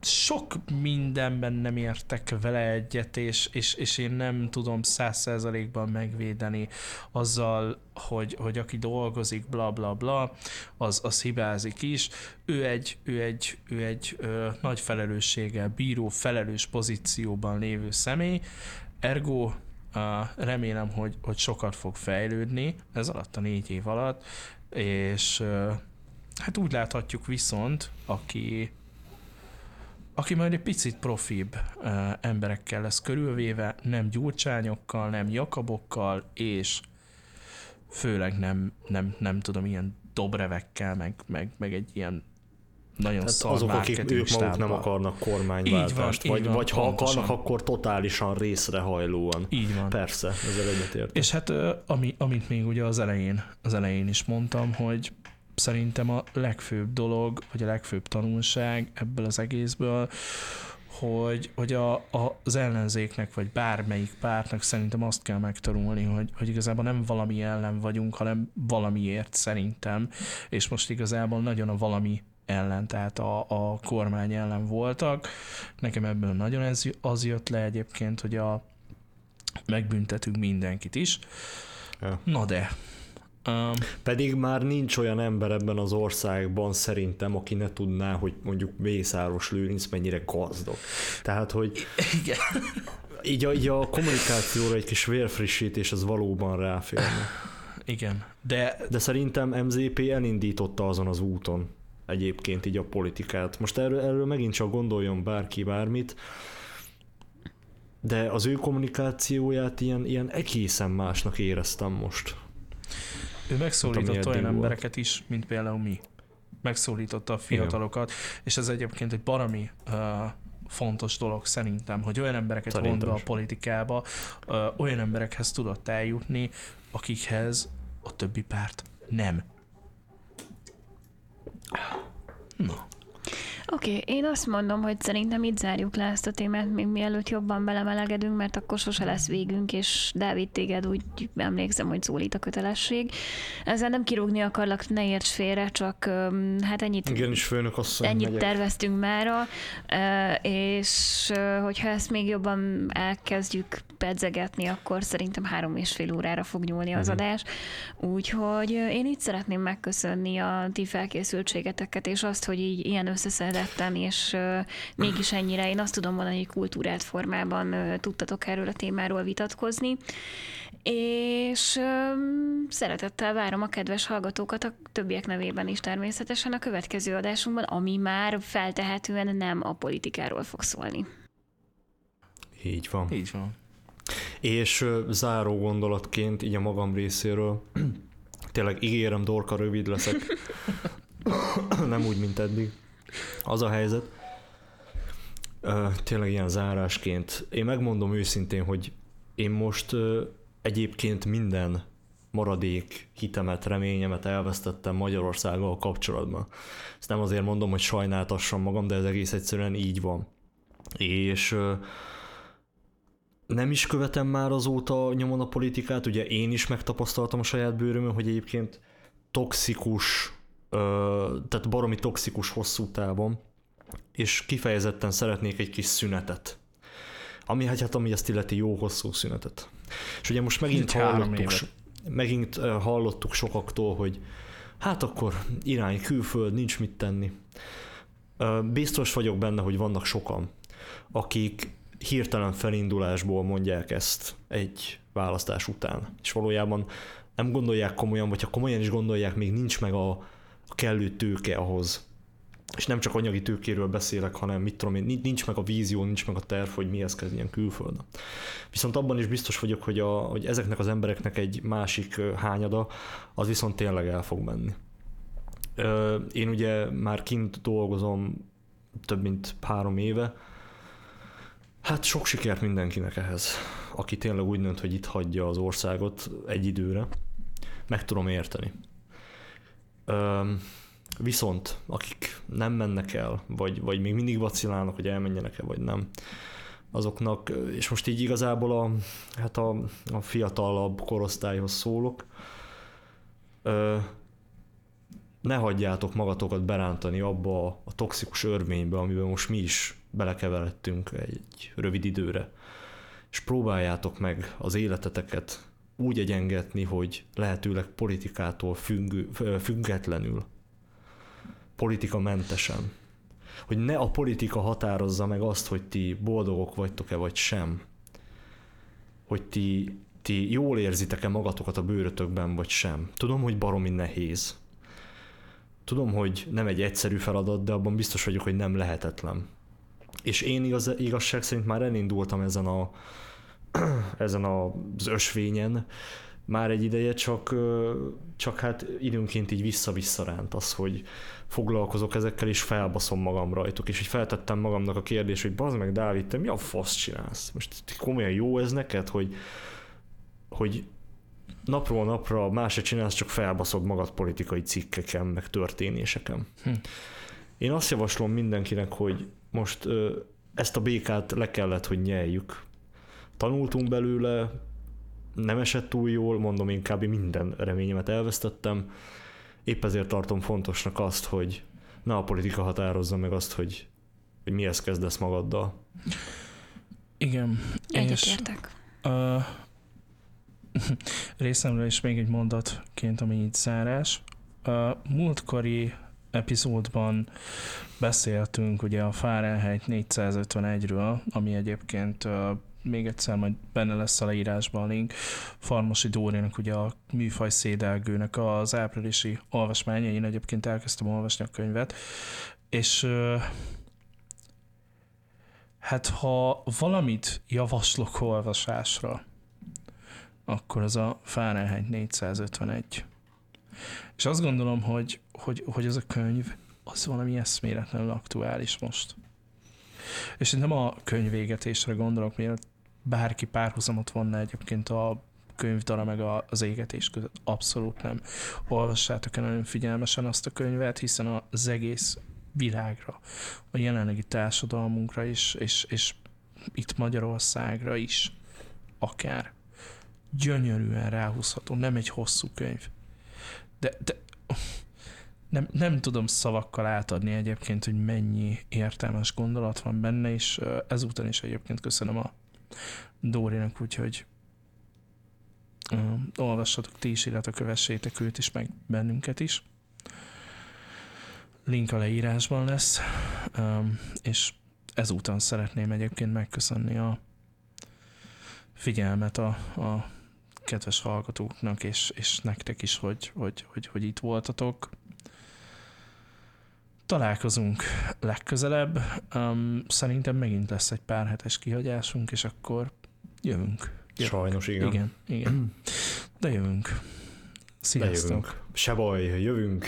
Sok mindenben nem értek vele egyet, és én nem tudom 100%-ban megvédeni azzal, hogy aki dolgozik, bla bla bla, az hibázik is. Ő egy nagy felelősséggel bíró, felelős pozícióban lévő személy, ergo remélem, hogy sokat fog fejlődni ez alatt a 4 év alatt, és hát úgy láthatjuk viszont, aki majd egy picit profibb emberekkel lesz körülvéve, nem gyurcsányokkal, nem jakabokkal, és főleg nem tudom, ilyen dobrevekkel, meg egy ilyen nagyon szar marketing stábban. Azok, akik maguk nem akarnak kormányváltást, vagy ha akarnak, akkor totálisan részrehajlóan. Így van. Persze, ezzel egyetértek. És hát amit még ugye az elején is mondtam, hogy szerintem a legfőbb dolog, vagy a legfőbb tanulság ebből az egészből, hogy az ellenzéknek, vagy bármelyik pártnak szerintem azt kell megtanulni, hogy igazából nem valami ellen vagyunk, hanem valamiért szerintem, és most igazából nagyon a valami ellen, tehát a kormány ellen voltak. Nekem ebből nagyon az jött le egyébként, hogy megbüntetünk mindenkit is. Ja. Na de. Pedig már nincs olyan ember ebben az országban szerintem, aki ne tudná, hogy mondjuk Mészáros Lőrinc mennyire gazdag. Tehát, hogy igen. Így a kommunikációra egy kis vérfrissítés az valóban ráférne. Igen. De szerintem MZP elindította azon az úton egyébként így a politikát. Most erről megint csak gondoljon bárki bármit, de az ő kommunikációját ilyen egészen másnak éreztem most. Ő megszólított olyan embereket is, mint például mi. Megszólította a fiatalokat, és ez egyébként egy baromi fontos dolog szerintem, hogy olyan embereket vont be a politikába, olyan emberekhez tudott eljutni, akikhez a többi párt nem. Oké, én azt mondom, hogy szerintem itt zárjuk le ezt a témát, még mielőtt jobban belemelegedünk, mert akkor sose lesz végünk, és Dávid, téged úgy emlékszem, hogy szólít a kötelesség. Ezzel nem kirúgni akarlak, ne érts félre, csak hát ennyit, igenis, főnök asszony, ennyit terveztünk mára, és hogyha ezt még jobban elkezdjük pedzegetni, akkor szerintem 3,5 órára fog nyúlni az adás. Úgyhogy én itt szeretném megköszönni a ti felkészültségeteket, és azt, hogy így ilyen összeszedettem, és mégis ennyire, én azt tudom mondani, hogy kultúrált formában tudtatok erről a témáról vitatkozni, és szeretettel várom a kedves hallgatókat a többiek nevében is természetesen a következő adásunkban, ami már feltehetően nem a politikáról fog szólni. Így van. Így van. És záró gondolatként, így a magam részéről, tényleg ígérem, Dorka, rövid leszek. Nem úgy, mint eddig. Az a helyzet. Tényleg ilyen zárásként. Én megmondom őszintén, hogy én most egyébként minden maradék hitemet, reményemet elvesztettem Magyarországgal kapcsolatban. Ezt nem azért mondom, hogy sajnáltassam magam, de ez egész egyszerűen így van. És nem is követem már azóta nyomon a politikát, ugye én is megtapasztaltam a saját bőrömön, hogy egyébként toxikus tehát baromi toxikus hosszú távon, és kifejezetten szeretnék egy kis szünetet. Ami hát ami ezt illeti jó hosszú szünetet. És ugye most megint hallottuk sokaktól, hogy hát akkor irány külföld, nincs mit tenni. Biztos vagyok benne, hogy vannak sokan, akik hirtelen felindulásból mondják ezt egy választás után. És valójában nem gondolják komolyan, vagy ha komolyan is gondolják, még nincs meg a kellő tőke ahhoz. És nem csak anyagi tőkéről beszélek, hanem mit tudom én, nincs meg a vízió, nincs meg a terv, hogy mihez kezdjen külföldön. Viszont abban is biztos vagyok, hogy, hogy ezeknek az embereknek egy másik hányada, az viszont tényleg el fog menni. Én ugye már kint dolgozom több mint 3 éve. Hát sok sikert mindenkinek ehhez, aki tényleg úgy dönt, hogy itt hagyja az országot egy időre. Meg tudom érteni. Viszont akik nem mennek el, vagy még mindig vacilálnak, hogy elmenjenek-e, vagy nem, azoknak, és most így igazából a fiatalabb korosztályhoz szólok, ne hagyjátok magatokat berántani abba a toxikus örvénybe, amiben most mi is belekeveredtünk egy rövid időre. És próbáljátok meg az életeteket úgy egyengetni, hogy lehetőleg politikától függetlenül, politikamentesen. Hogy ne a politika határozza meg azt, hogy ti boldogok vagytok-e vagy sem. Hogy ti jól érzitek-e magatokat a bőrötökben vagy sem. Tudom, hogy baromi nehéz. Tudom, hogy nem egy egyszerű feladat, de abban biztos vagyok, hogy nem lehetetlen. És én igazság szerint már elindultam ezen az ösvényen már egy ideje, csak hát időnként így vissza-vissza ránt az, hogy foglalkozok ezekkel és felbaszom magam rajtuk. És így feltettem magamnak a kérdést, hogy bazd meg Dávid, te mi a fasz csinálsz? Most komolyan jó ez neked, hogy napról napra másra csinálsz, csak felbaszod magad politikai cikkeken, meg történéseken. Én azt javaslom mindenkinek, hogy most ezt a békát le kellett, hogy nyeljük. Tanultunk belőle, nem esett túl jól, mondom, én kb. Minden reményemet elvesztettem. Épp ezért tartom fontosnak azt, hogy ne a politika határozza meg azt, hogy mihez kezdesz magaddal. Igen. Egyetértek. Részemről is még egy mondatként, ami így zárás. A múltkori epizódban beszéltünk ugye a Fahrenheit 451-ről, ami egyébként még egyszer majd benne lesz a leírásban a link. Farmosi Dóriának, ugye a műfaj szédelgőnek az áprilisi olvasmánya, én egyébként elkezdtem olvasni a könyvet, és hát ha valamit javaslok olvasásra, akkor az a Fahrenheit 451. És azt gondolom, hogy ez a könyv az valami eszméletlenül aktuális most. És nem a könyvégetésre gondolok, mert bárki párhuzamot vonna egyébként a könyvdara meg az égetés között. Abszolút nem. Olvassátok el nagyon figyelmesen azt a könyvet, hiszen az egész világra, a jelenlegi társadalmunkra is, és itt Magyarországra is akár gyönyörűen ráhúzható. Nem egy hosszú könyv. De nem tudom szavakkal átadni egyébként, hogy mennyi értelmes gondolat van benne, és ezúton is egyébként köszönöm a Dórinak, úgyhogy olvassatok ti is, illetve kövessétek őt is, meg bennünket is. Link a leírásban lesz, és ezúton szeretném egyébként megköszönni a figyelmet a kedves hallgatóknak, és nektek is, hogy itt voltatok. Találkozunk legközelebb. Szerintem megint lesz egy pár hetes kihagyásunk, és akkor jövünk. Sajnos igen. De jövünk. Sziasztok. Se baj, jövünk.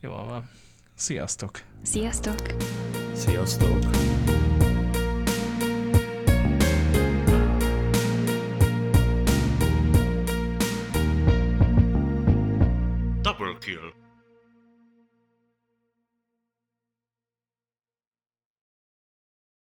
Jól van. Sziasztok. Sziasztok.